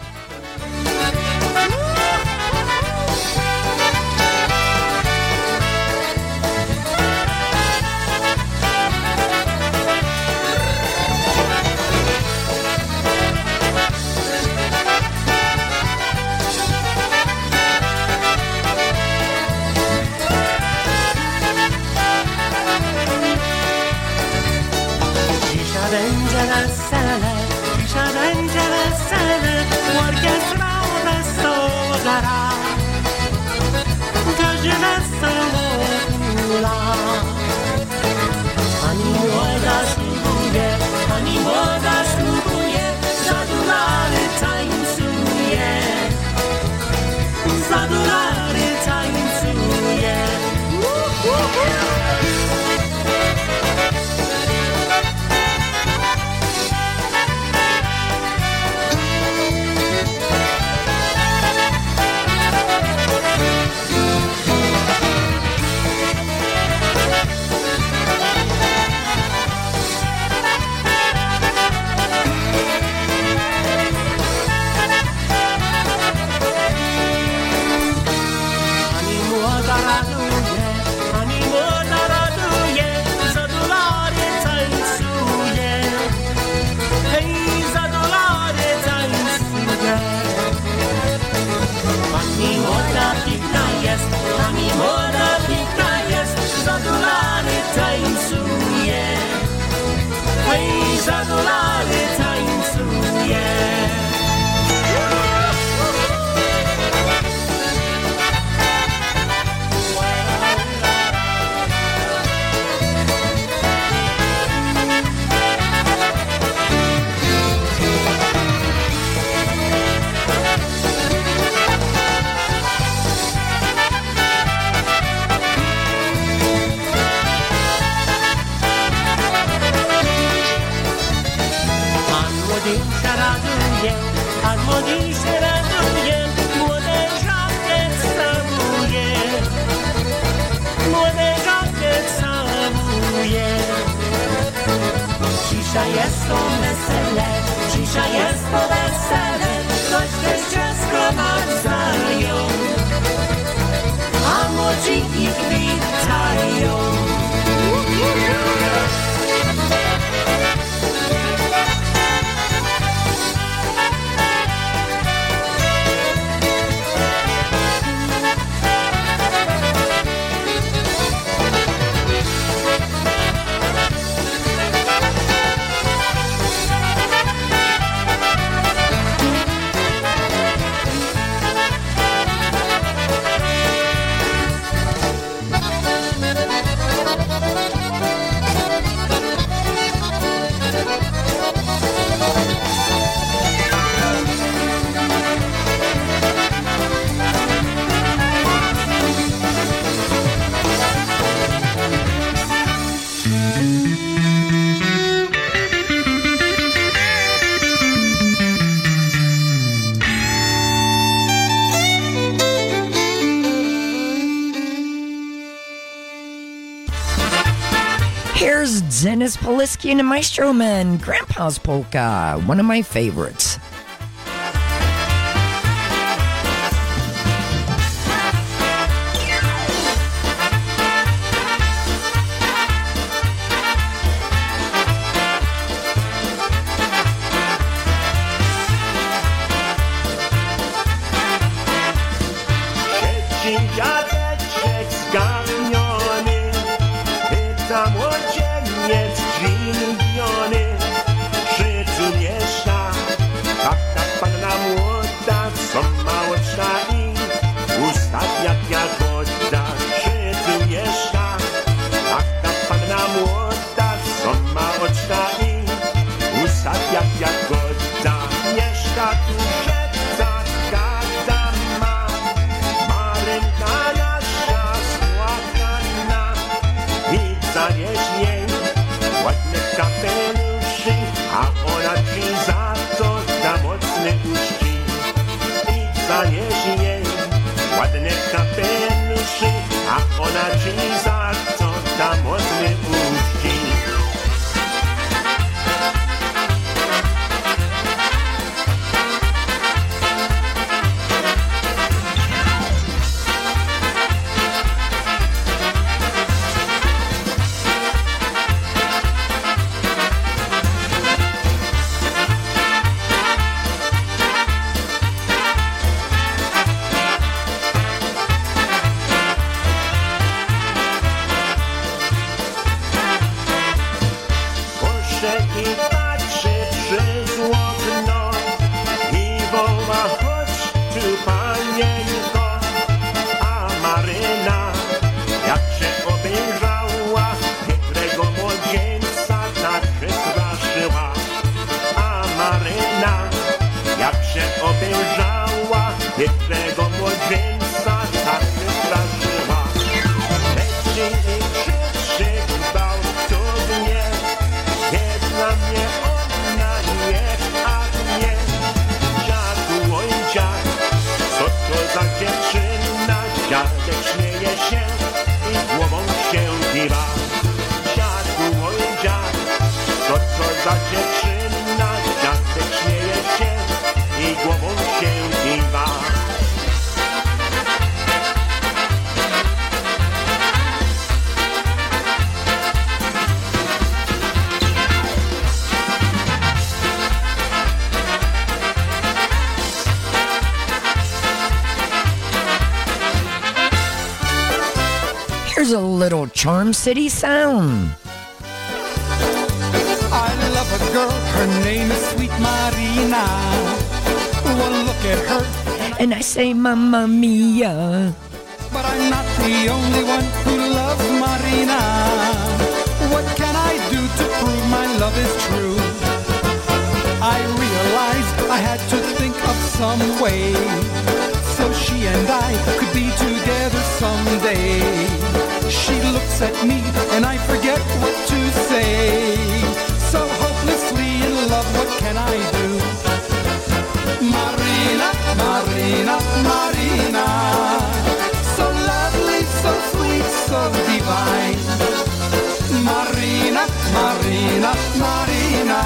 Dennis Poliski and the Maestro Men, Grandpa's Polka, one of my favorites. Ładne kapeluszy, a ona czyni za Ta dziewczyna ciastek śmieje się i głową się kiwa. Here's a little Charm City sound. I love a girl, her name is Sweet Marina. One look at her, and I say, Mamma Mia. But I'm not the only one who loves Marina. What can I do to prove my love is true? I realized I had to think of some way, so she and I could be together someday. She looks at me and I forget what to say. So hopelessly in love, what can I do? Marina, Marina, Marina, so lovely, so sweet, so divine. Marina, Marina, Marina,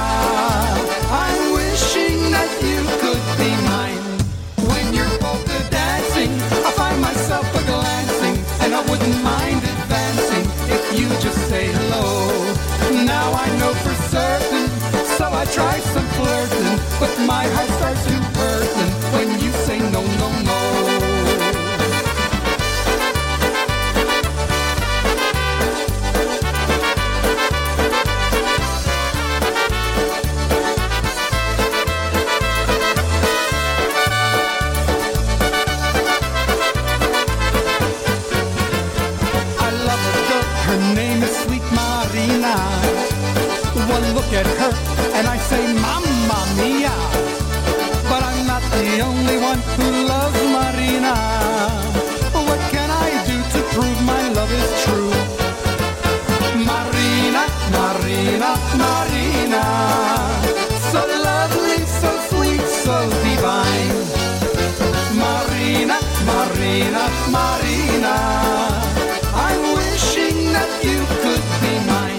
I'm wishing that you could be mine. When you're polka dancing, I find myself a-glancing, and I wouldn't mind advancing if you just say hello. Now I know for certain, so I try some flirting, but my heart starts to burden when you say no, no, no. At her, and I say, Mamma Mia. But I'm not the only one who loves Marina. What can I do to prove my love is true? Marina, Marina, Marina, so lovely, so sweet, so divine. Marina, Marina, Marina, I'm wishing that you could be mine.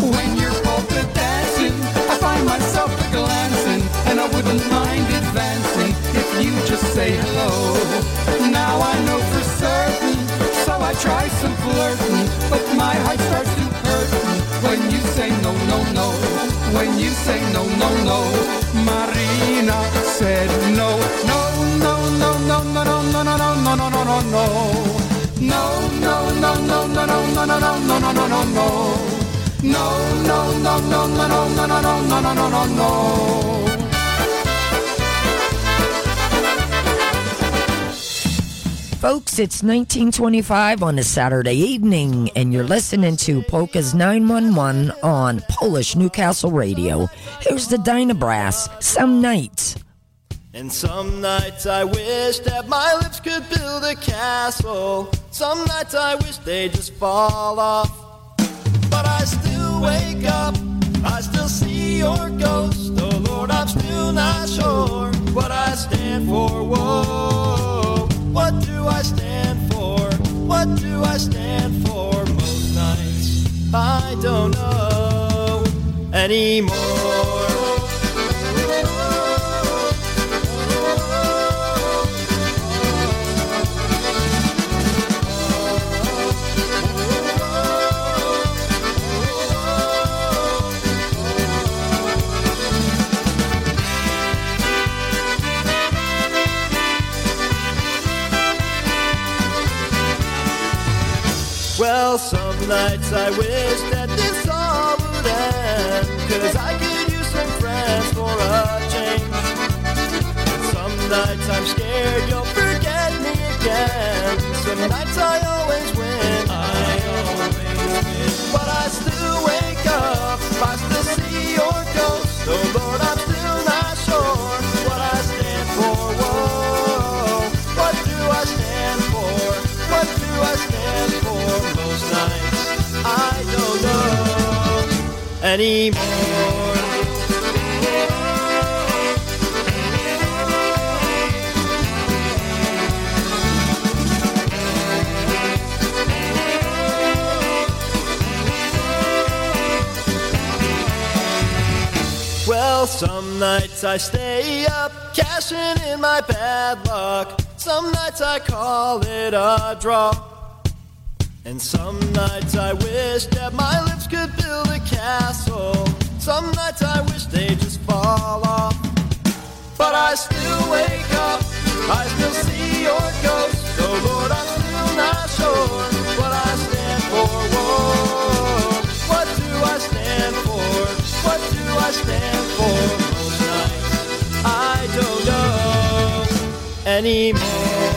When you're polka dancing, I find myself a-glancing, and I wouldn't mind advancing if you just say hello. Now I know for certain, so I try some flirting, but my heart starts to hurtin' when you say no, no, no. When you say no, no, no. Marina said no, no, no, no, no, no, no, no, no, no, no, no, no, no. No, no, no, no, no, no, no, no, no, no, no, no, no. No, no, no, no, no, no, no, no, no, no, no, no, no. Folks, it's 1925 on a Saturday evening, and you're listening to Polka's 911 on Polish Newcastle Radio. Here's the Dyna Brass, Some Nights. And some nights I wish that my lips could build a castle. Some nights I wish they'd just fall off. But I still wake up, I still see your ghost. Oh Lord, I'm still not sure what I stand for. Whoa, what do I stand for? What do I stand for? Most nights I don't know anymore. Well, some nights I wish that this all would end, 'cause I could use some friends for a change. Some nights I'm scared you'll forget me again. Some nights I always win, I always win. But I still wake up, I still see your ghost. Oh Lord, I'm still not sure what I stand for. Whoa, what do I stand for? What do I stand for? Most nights I don't know anymore. Well, some nights I stay up, cashing in my bad luck. Some nights I call it a draw. And some nights I wish that my lips could build a castle. Some nights I wish they'd just fall off. But I still wake up, I still see your ghost. Oh Lord, I'm still not sure what I stand for. Whoa. What do I stand for? What do I stand for? Most nights I don't know anymore.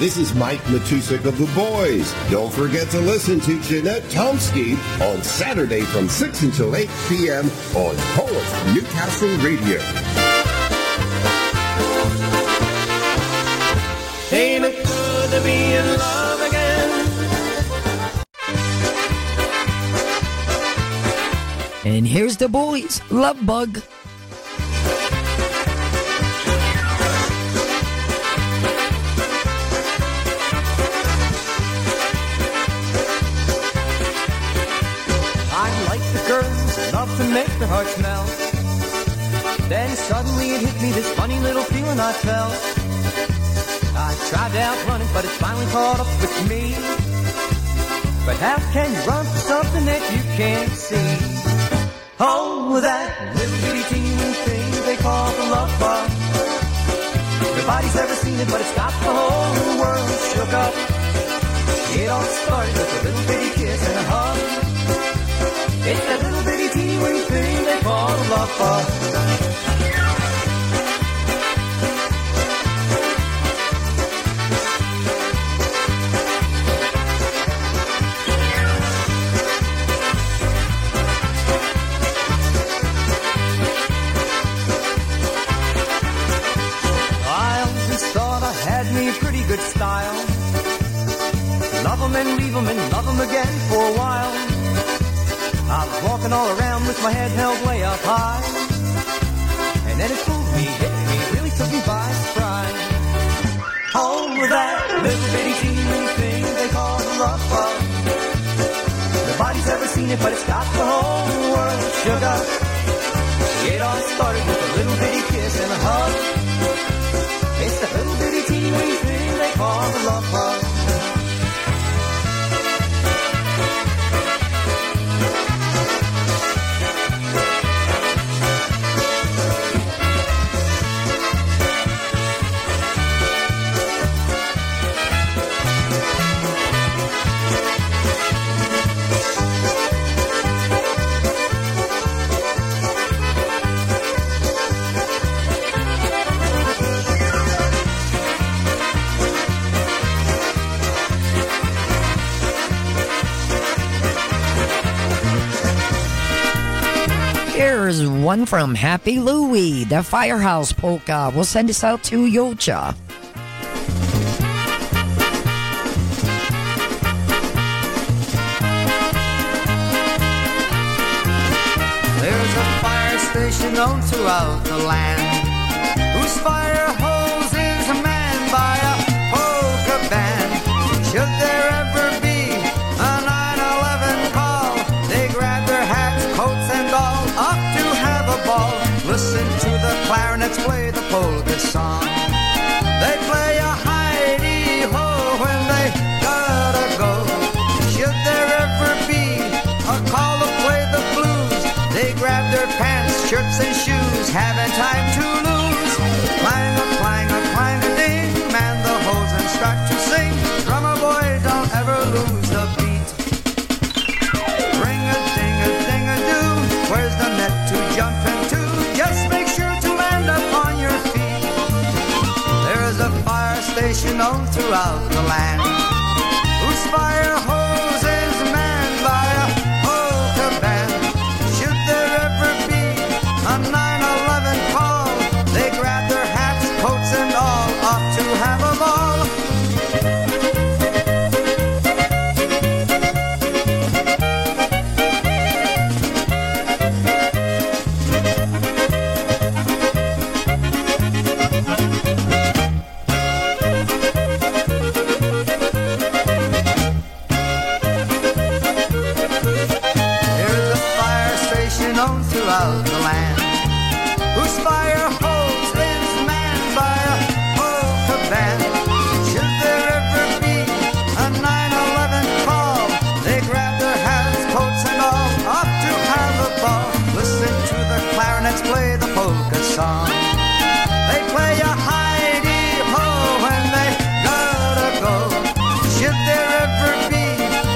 This is Mike Matuszek of The Boys. Don't forget to listen to Jeanette Tonski on Saturday from 6 until 8 p.m. on Polish Newcastle Radio. Ain't it good to be in love again? And here's The Boys, Love Bug. To make their hearts melt. Then suddenly it hit me, this funny little feeling I felt. I tried to outrun it, but it finally caught up with me. But how can you run for something that you can't see? Oh, that little bitty teeny thing they call the love bug. Nobody's ever seen it, but it's got the whole world shook up. It all started with a little bitty kiss and a hug. It's that little bitty thing they call a love bug. I always thought I had me a pretty good style. Love 'em and leave 'em and love 'em again for a while. I was walking all around with my head held way up high. And then it fooled me, hit me, really took me by surprise. Oh, that little bitty teeny thing they call the love bug. Nobody's ever seen it, but it's got the whole world shook up. It all started with a little bitty kiss and a hug. It's the little bitty teeny thing they call the love bug. Here's one from Happy Louie, the Firehouse Polka. We'll send this out to Yocha. There's a fire station known throughout the land, whose fire hose is a man by a polka band. Should there ever be a 911 call, they grab their hats, coats, and all up to have a ball. Listen to the clarinets play the polka song. They play a hidey-ho when they gotta go. Should there ever be a call to play the blues, they grab their pants, shirts, and shoes, having time to lose. Clang a clang a clang a ding, man the hose and start to sing. Drummer boy, don't ever lose the beat. Ring a ding a ding a doo. Where's the net to jump into? Just make sure to land up on your feet. There is a fire station known throughout the land, known throughout the land, whose fire holds lives man by a polka band. Should there ever be a 911 call, they grab their hats, coats and all, off to have a ball. Listen to the clarinets play the polka song. They play a hidey-ho when they gotta go. Should there ever be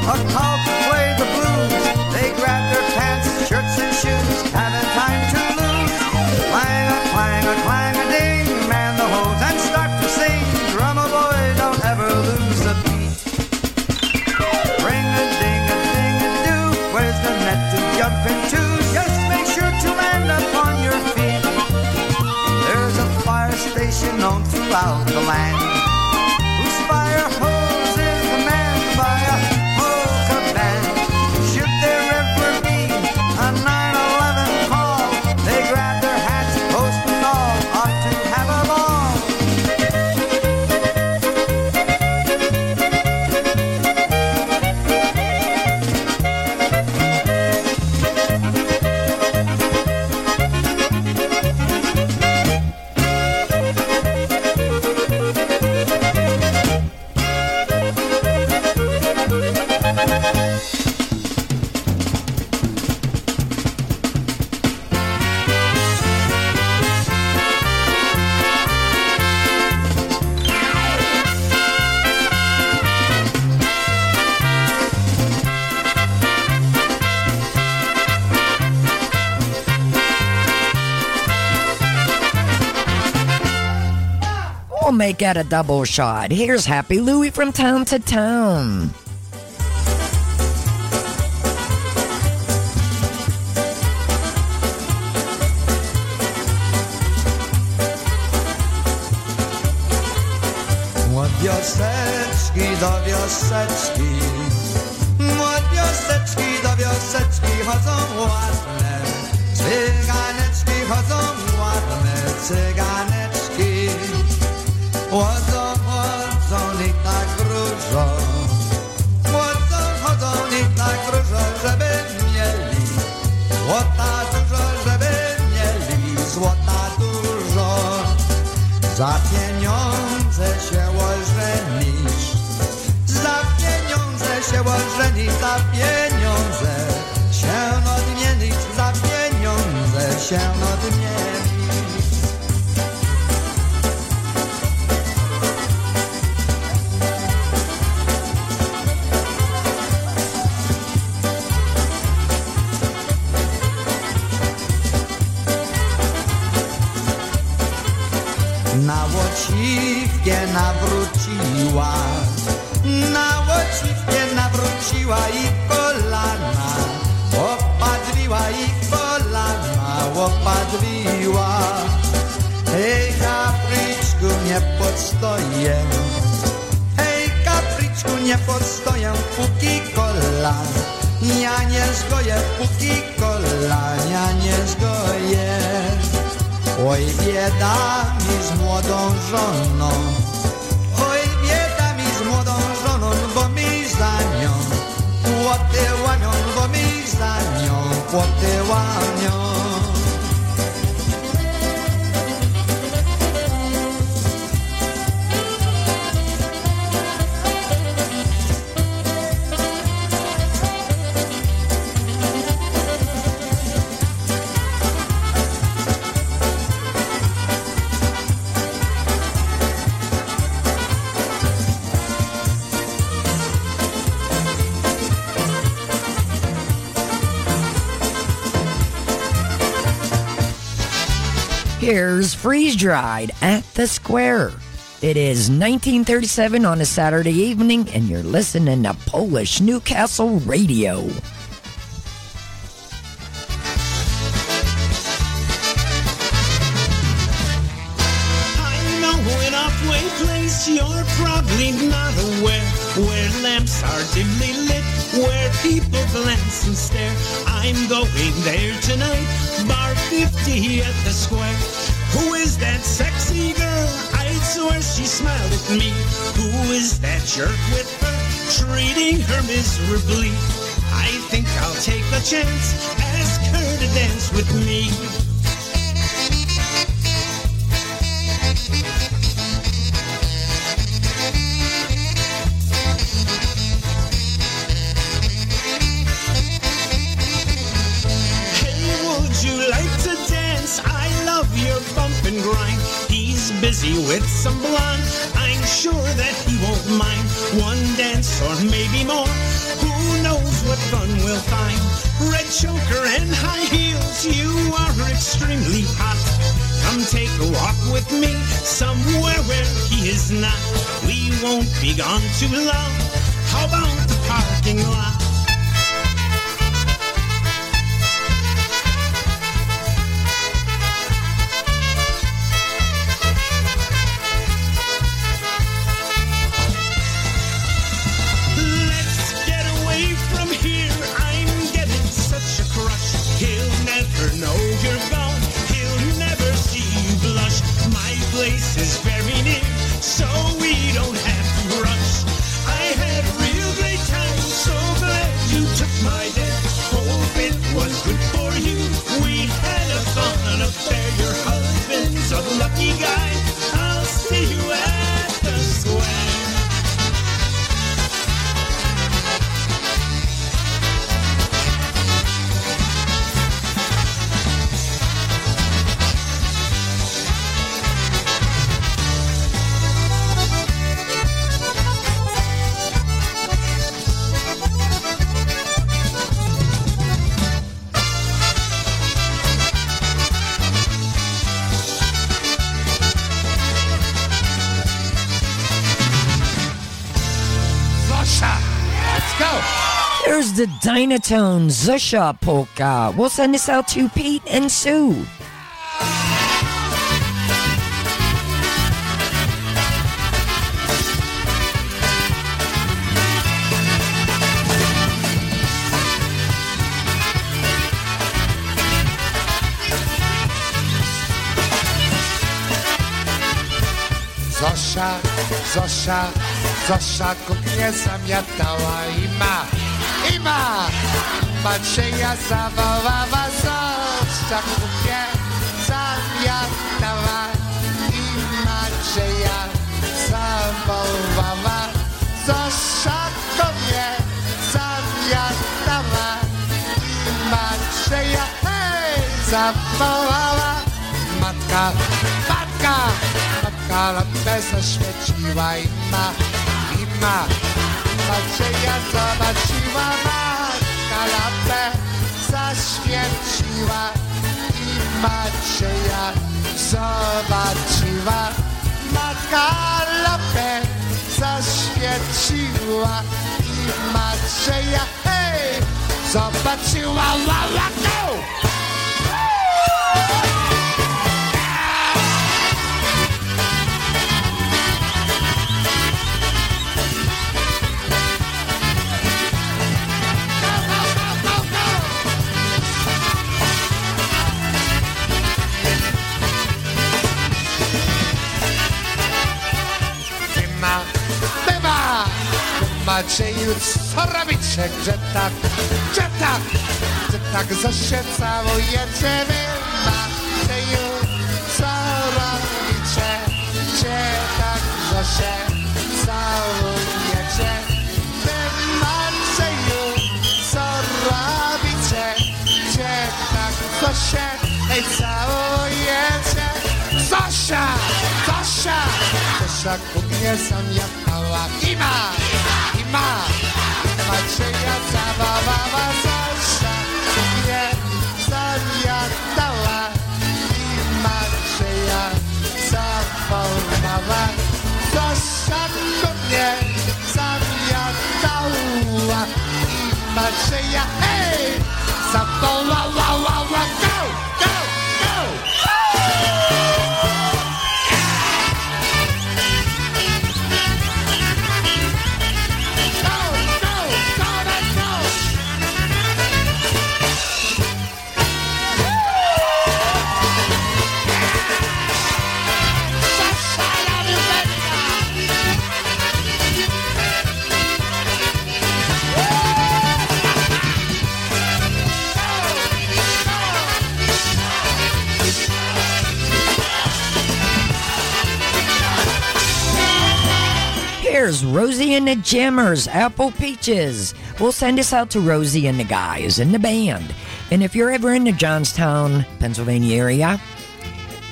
a call to play the blues, they grab their pants, shirts and shoes, having time to lose. Clang a clang a clang a ding, man the hose and start to sing. Drummer boy, don't ever lose the beat. Ring a ding a doo, where's the net to jump into? Just make sure to land upon your feet. There's a fire station known throughout the land, whose fire hose is manned by a polka band. Should there ever be a 911 call, they grab their hats, post and all, ought to have a ball. Make it a double shot. Here's Happy Louie from Town to Town. Od wioseczki do wioseczki chodzą ładne cyganeczki, chodzą ładne cyganeczki. Chodzą i tak różą, żeby mieli złota dużo, żeby mieli złota dużo. Za pieniądze się ożenisz, za pieniądze się ożenisz, za pieniądze się odmienisz, za pieniądze się odmienisz. Na łociwkę nawróciła i kolana opadwiła. Hej, kapryczku, nie podstoję, hej, kapryczku, nie podstoję, póki kolan ja nie zgoję, póki kolan ja nie zgoję. Oj, bieda mi z młodą żoną, bo mi za nią płoty łamią, bo mi za nią płoty łamią. Here's Freeze-Dried at the Square. It is 1937 on a Saturday evening, and you're listening to Polish Newcastle Radio. I know in a way place you're probably not aware, where lamps are dimly lit, where people glance and stare. I'm going there tonight. Bar 50 at the Square. Who is that sexy girl? I swear she smiled at me. Who is that jerk with her, treating her miserably? I think I'll take a chance, ask her to dance with me. Hey, would you like to dance? I love your bump and grind. He's busy with some blonde, I'm sure that he won't mind. One dance or maybe more, who knows what fun we'll find. Red choker and high heels, you are extremely hot. Come take a walk with me, somewhere where he is not. We won't be gone too long, how about the parking lot? The Dynatone Zusha Polka. We'll send this out to Pete and Sue. Zosia, Zosia, Zosia kuchnię zamiatała i ma. Ima! Macieja zawołała, Zosia kuchnię zamiatała. I Macieja zawołała, Zosia kuchnię zamiatała. I Macieja, hej! Zawołała matka, matka! Matka lampę zaświeciła i ma, ima! Macieja zobaczyła, matka lampę zaświeciła. I Macieja zobaczyła, matka lampę zaświeciła. I Macieja, hej, zobaczyła, la, la, go! Macieju, co robicie, że tak, że tak, że tak Zosię całujecie? Wy Macieju, co robicie, że tak Zosię całujecie? Wy Macieju, co robicie, że tak Zosię całujecie? Zosia, Zosia, Zosia kuchnię zamiatała i ma. Ma, Macieja zabawała, Zosia kuchnię zamiatała. I Macieja zawołała, Zosia kuchnię zamiatała. I Macieja, hej, zawołała, go! Jammers, Rosie and the Jammers, Apple Peaches. We'll send us out to Rosie and the guys in the band. And if you're ever in the Johnstown, Pennsylvania area,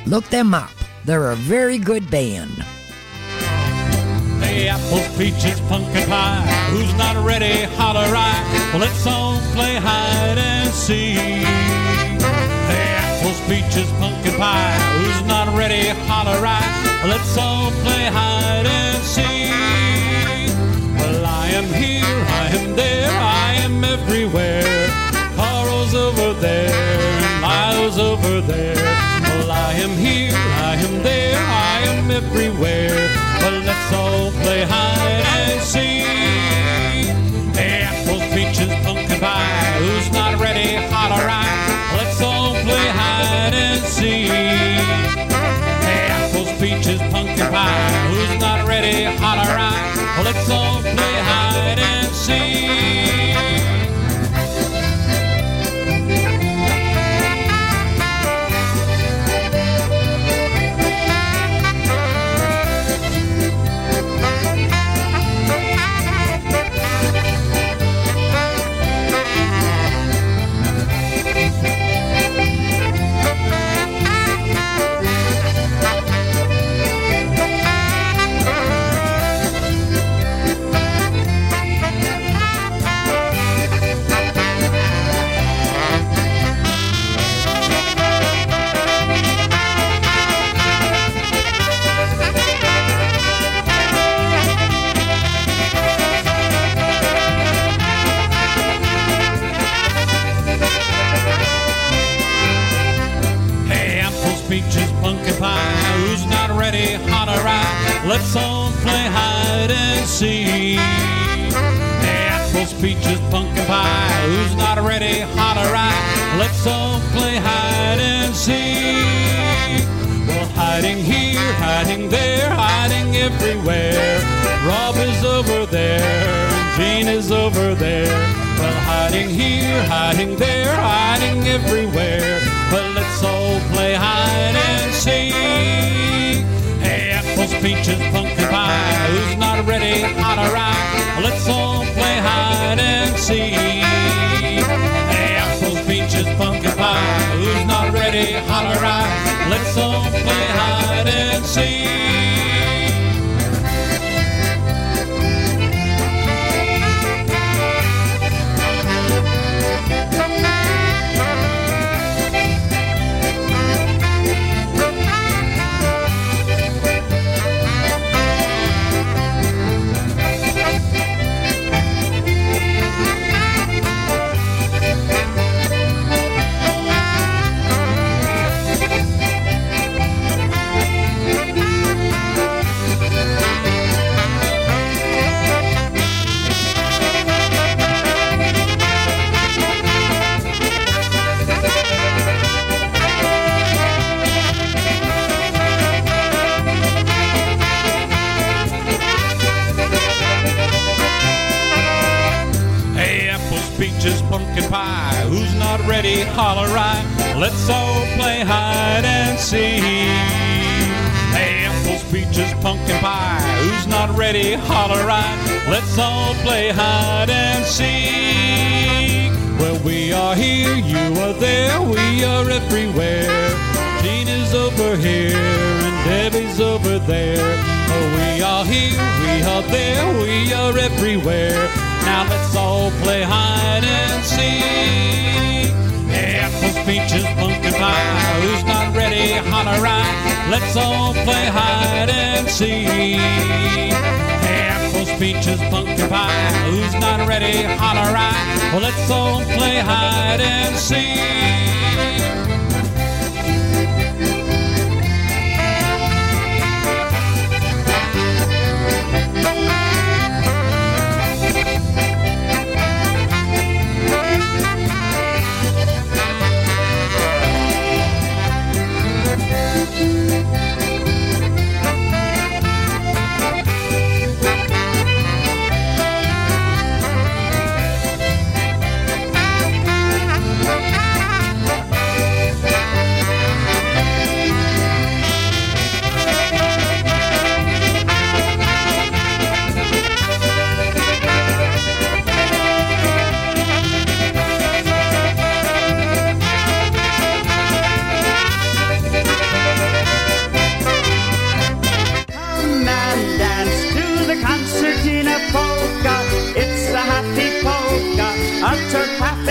look them up. They're a very good band. Hey, apples, peaches, pumpkin pie, who's not ready, holler right. Well, let's all play hide and seek. Hey, apples, peaches, pumpkin pie, who's not ready, holler right. Well, let's all play hide and seek. Well, I am here, I am there, I am everywhere. Carl's over there, Miles over there. Well, I am here, I am there, I am everywhere. Well, let's all play hide and seek. Hey, apples, peaches, pumpkin pie, who's not ready, holler right. Let's all play hide and seek. Hey, apples, peaches, pumpkin pie, who's not ready, holler right. Let's all play hide and seek. Let's all play hide and seek. Hey, apples, peaches, pumpkin pie, who's not ready, holler right. Let's all play hide and seek. Well, hiding here, hiding there, hiding everywhere. Rob is over there, Gene is over there. Well, hiding here, hiding there, hiding everywhere. Well, let's all play hide and seek. Peaches, pumpkin pie, who's not ready, holler right. Let's all play hide and seek. Hey, apples, peaches, pumpkin pie, who's not ready, holler right. Let's all play hide and seek. Pie. Who's not ready, holler right. Let's all play hide and seek. Hey, apples, peaches, pumpkin pie, who's not ready, holler right. Let's all play hide and seek. Well, we are here, you are there, we are everywhere. Gene is over here and Debbie's over there. Oh, we are here, we are there, we are everywhere. Now let's all play hide and seek. Hey, apples, peaches, pumpkin pie, who's not ready, holler right. Let's all play hide and seek. Hey, apples, peaches, pumpkin pie, who's not ready, holler right. Well, let's all play hide and seek.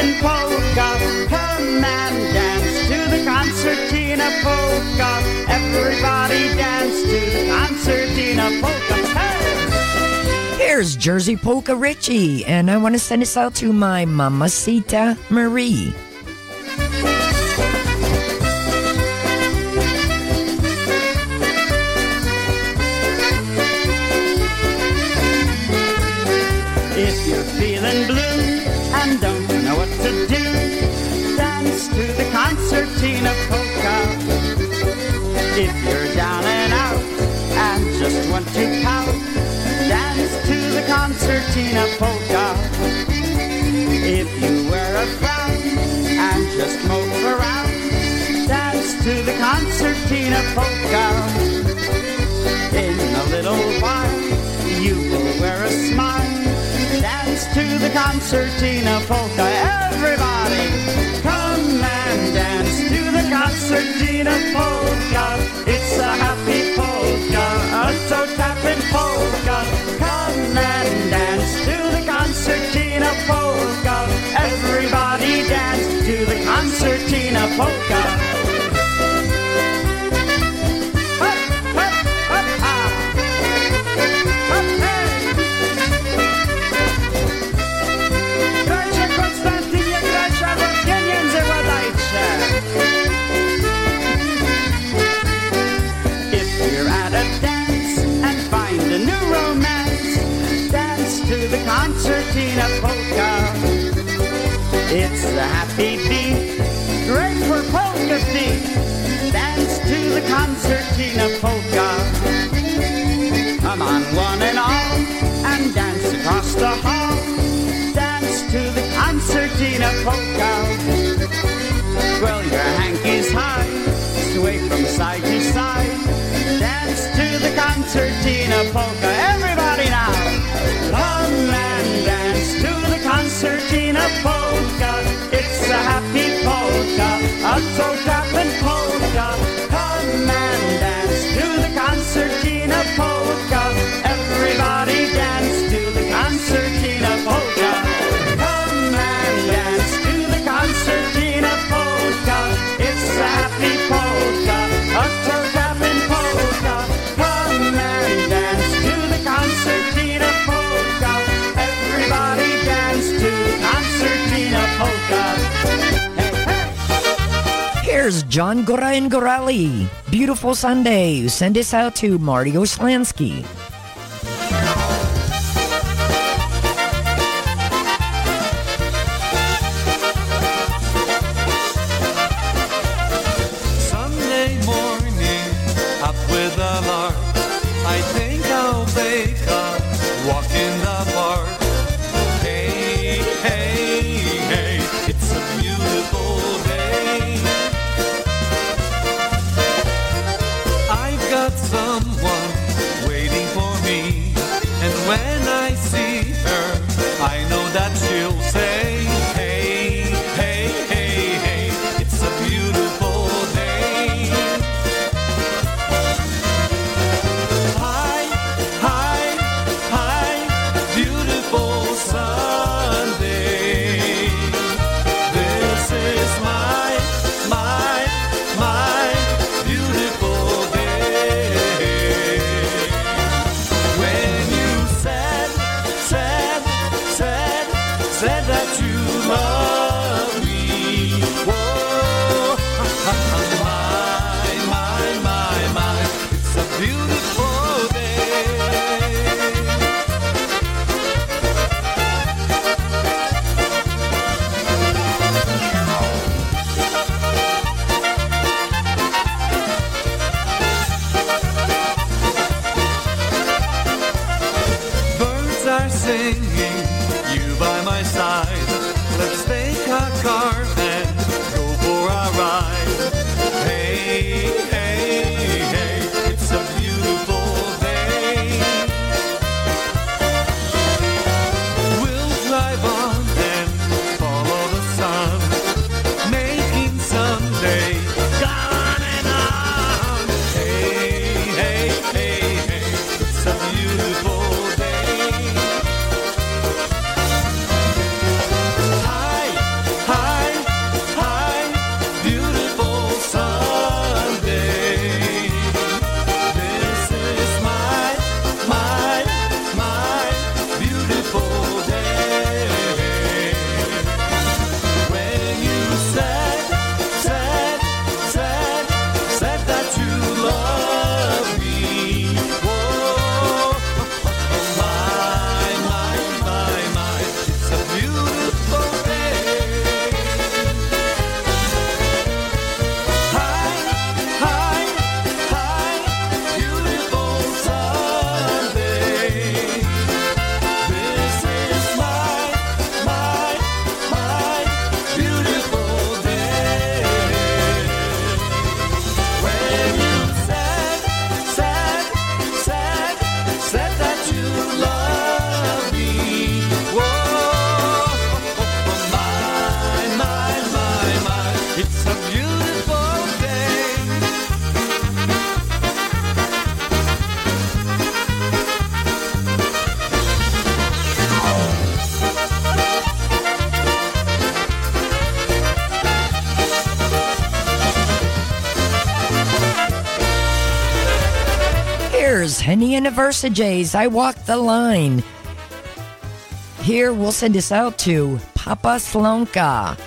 Open polka, her man danced to the concertina polka. Everybody danced to the concertina polka. Hey! Here's Jersey Polka Richie, and I want to send this out to my mamacita Marie. If you're feeling blue and don't know what to do, dance to the concertina polka. If you're down and out and just want to pout, dance to the concertina polka. If you wear a frown and just mope around, dance to the concertina polka. In a little while, you will wear a smile. Dance to the concertina polka, everybody. Come and dance to the concertina polka. It's a happy polka, a toe-tapping polka. Come and dance to the concertina polka. Everybody dance to the concertina polka. Concertina polka. It's the happy beat, great for polka feet. Dance to the concertina polka. Come on, one and all, and dance across the hall. Dance to the concertina polka. Well, your hanky's high, sway from side to side. Dance to the concertina polka. Everybody now, come and dance to the concertina polka. It's a happy polka, a toe-tapping polka. Come and dance to the concertina polka. Everybody dance to the concertina polka. Come and dance to the concertina polka. It's a happy polka, a toe-tapping polka. Come and dance to the concertina polka. Here's John Gora and Górali. Beautiful Sunday. Send this out to Mario Slansky. Sunday morning, up with the lark. I think I'll bake a walk in the park. Singing, you by my side, let's stay. Carousels, Henny and the Versa Jays, I Walk the Line. Here, we'll send this out to Papa Slonka.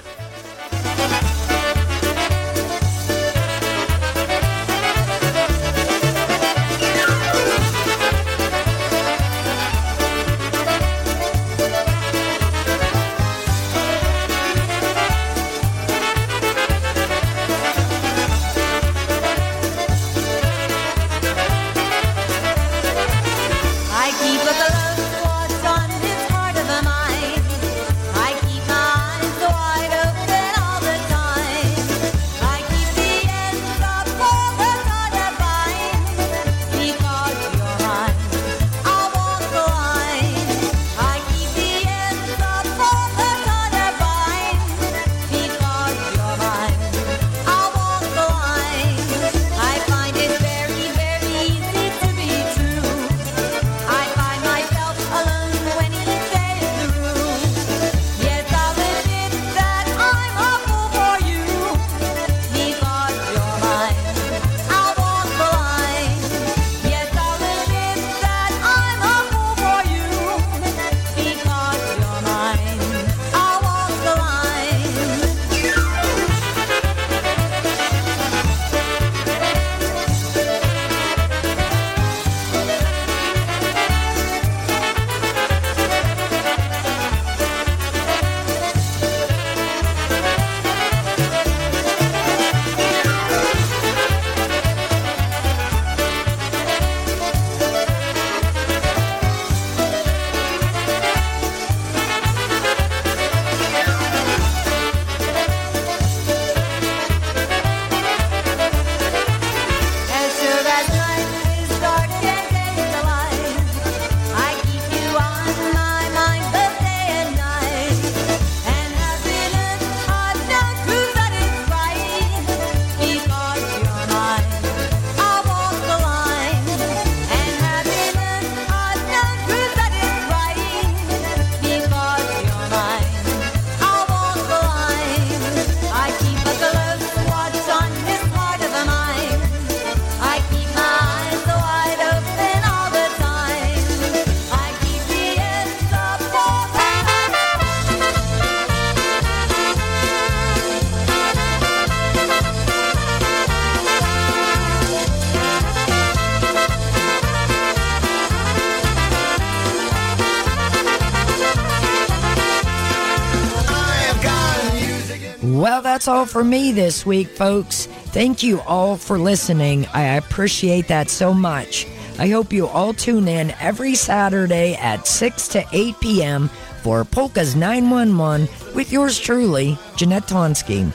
That's all for me this week, folks. Thank you all for listening. I appreciate that so much. I hope you all tune in every Saturday at 6 to 8 p.m. for Polka's 911 with yours truly, Jeanette Tonski.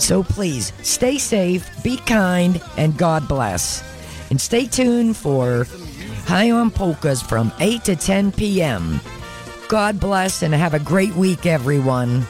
So please, stay safe, be kind, and God bless. And stay tuned for High on Polkas from 8 to 10 p.m. God bless and have a great week, everyone.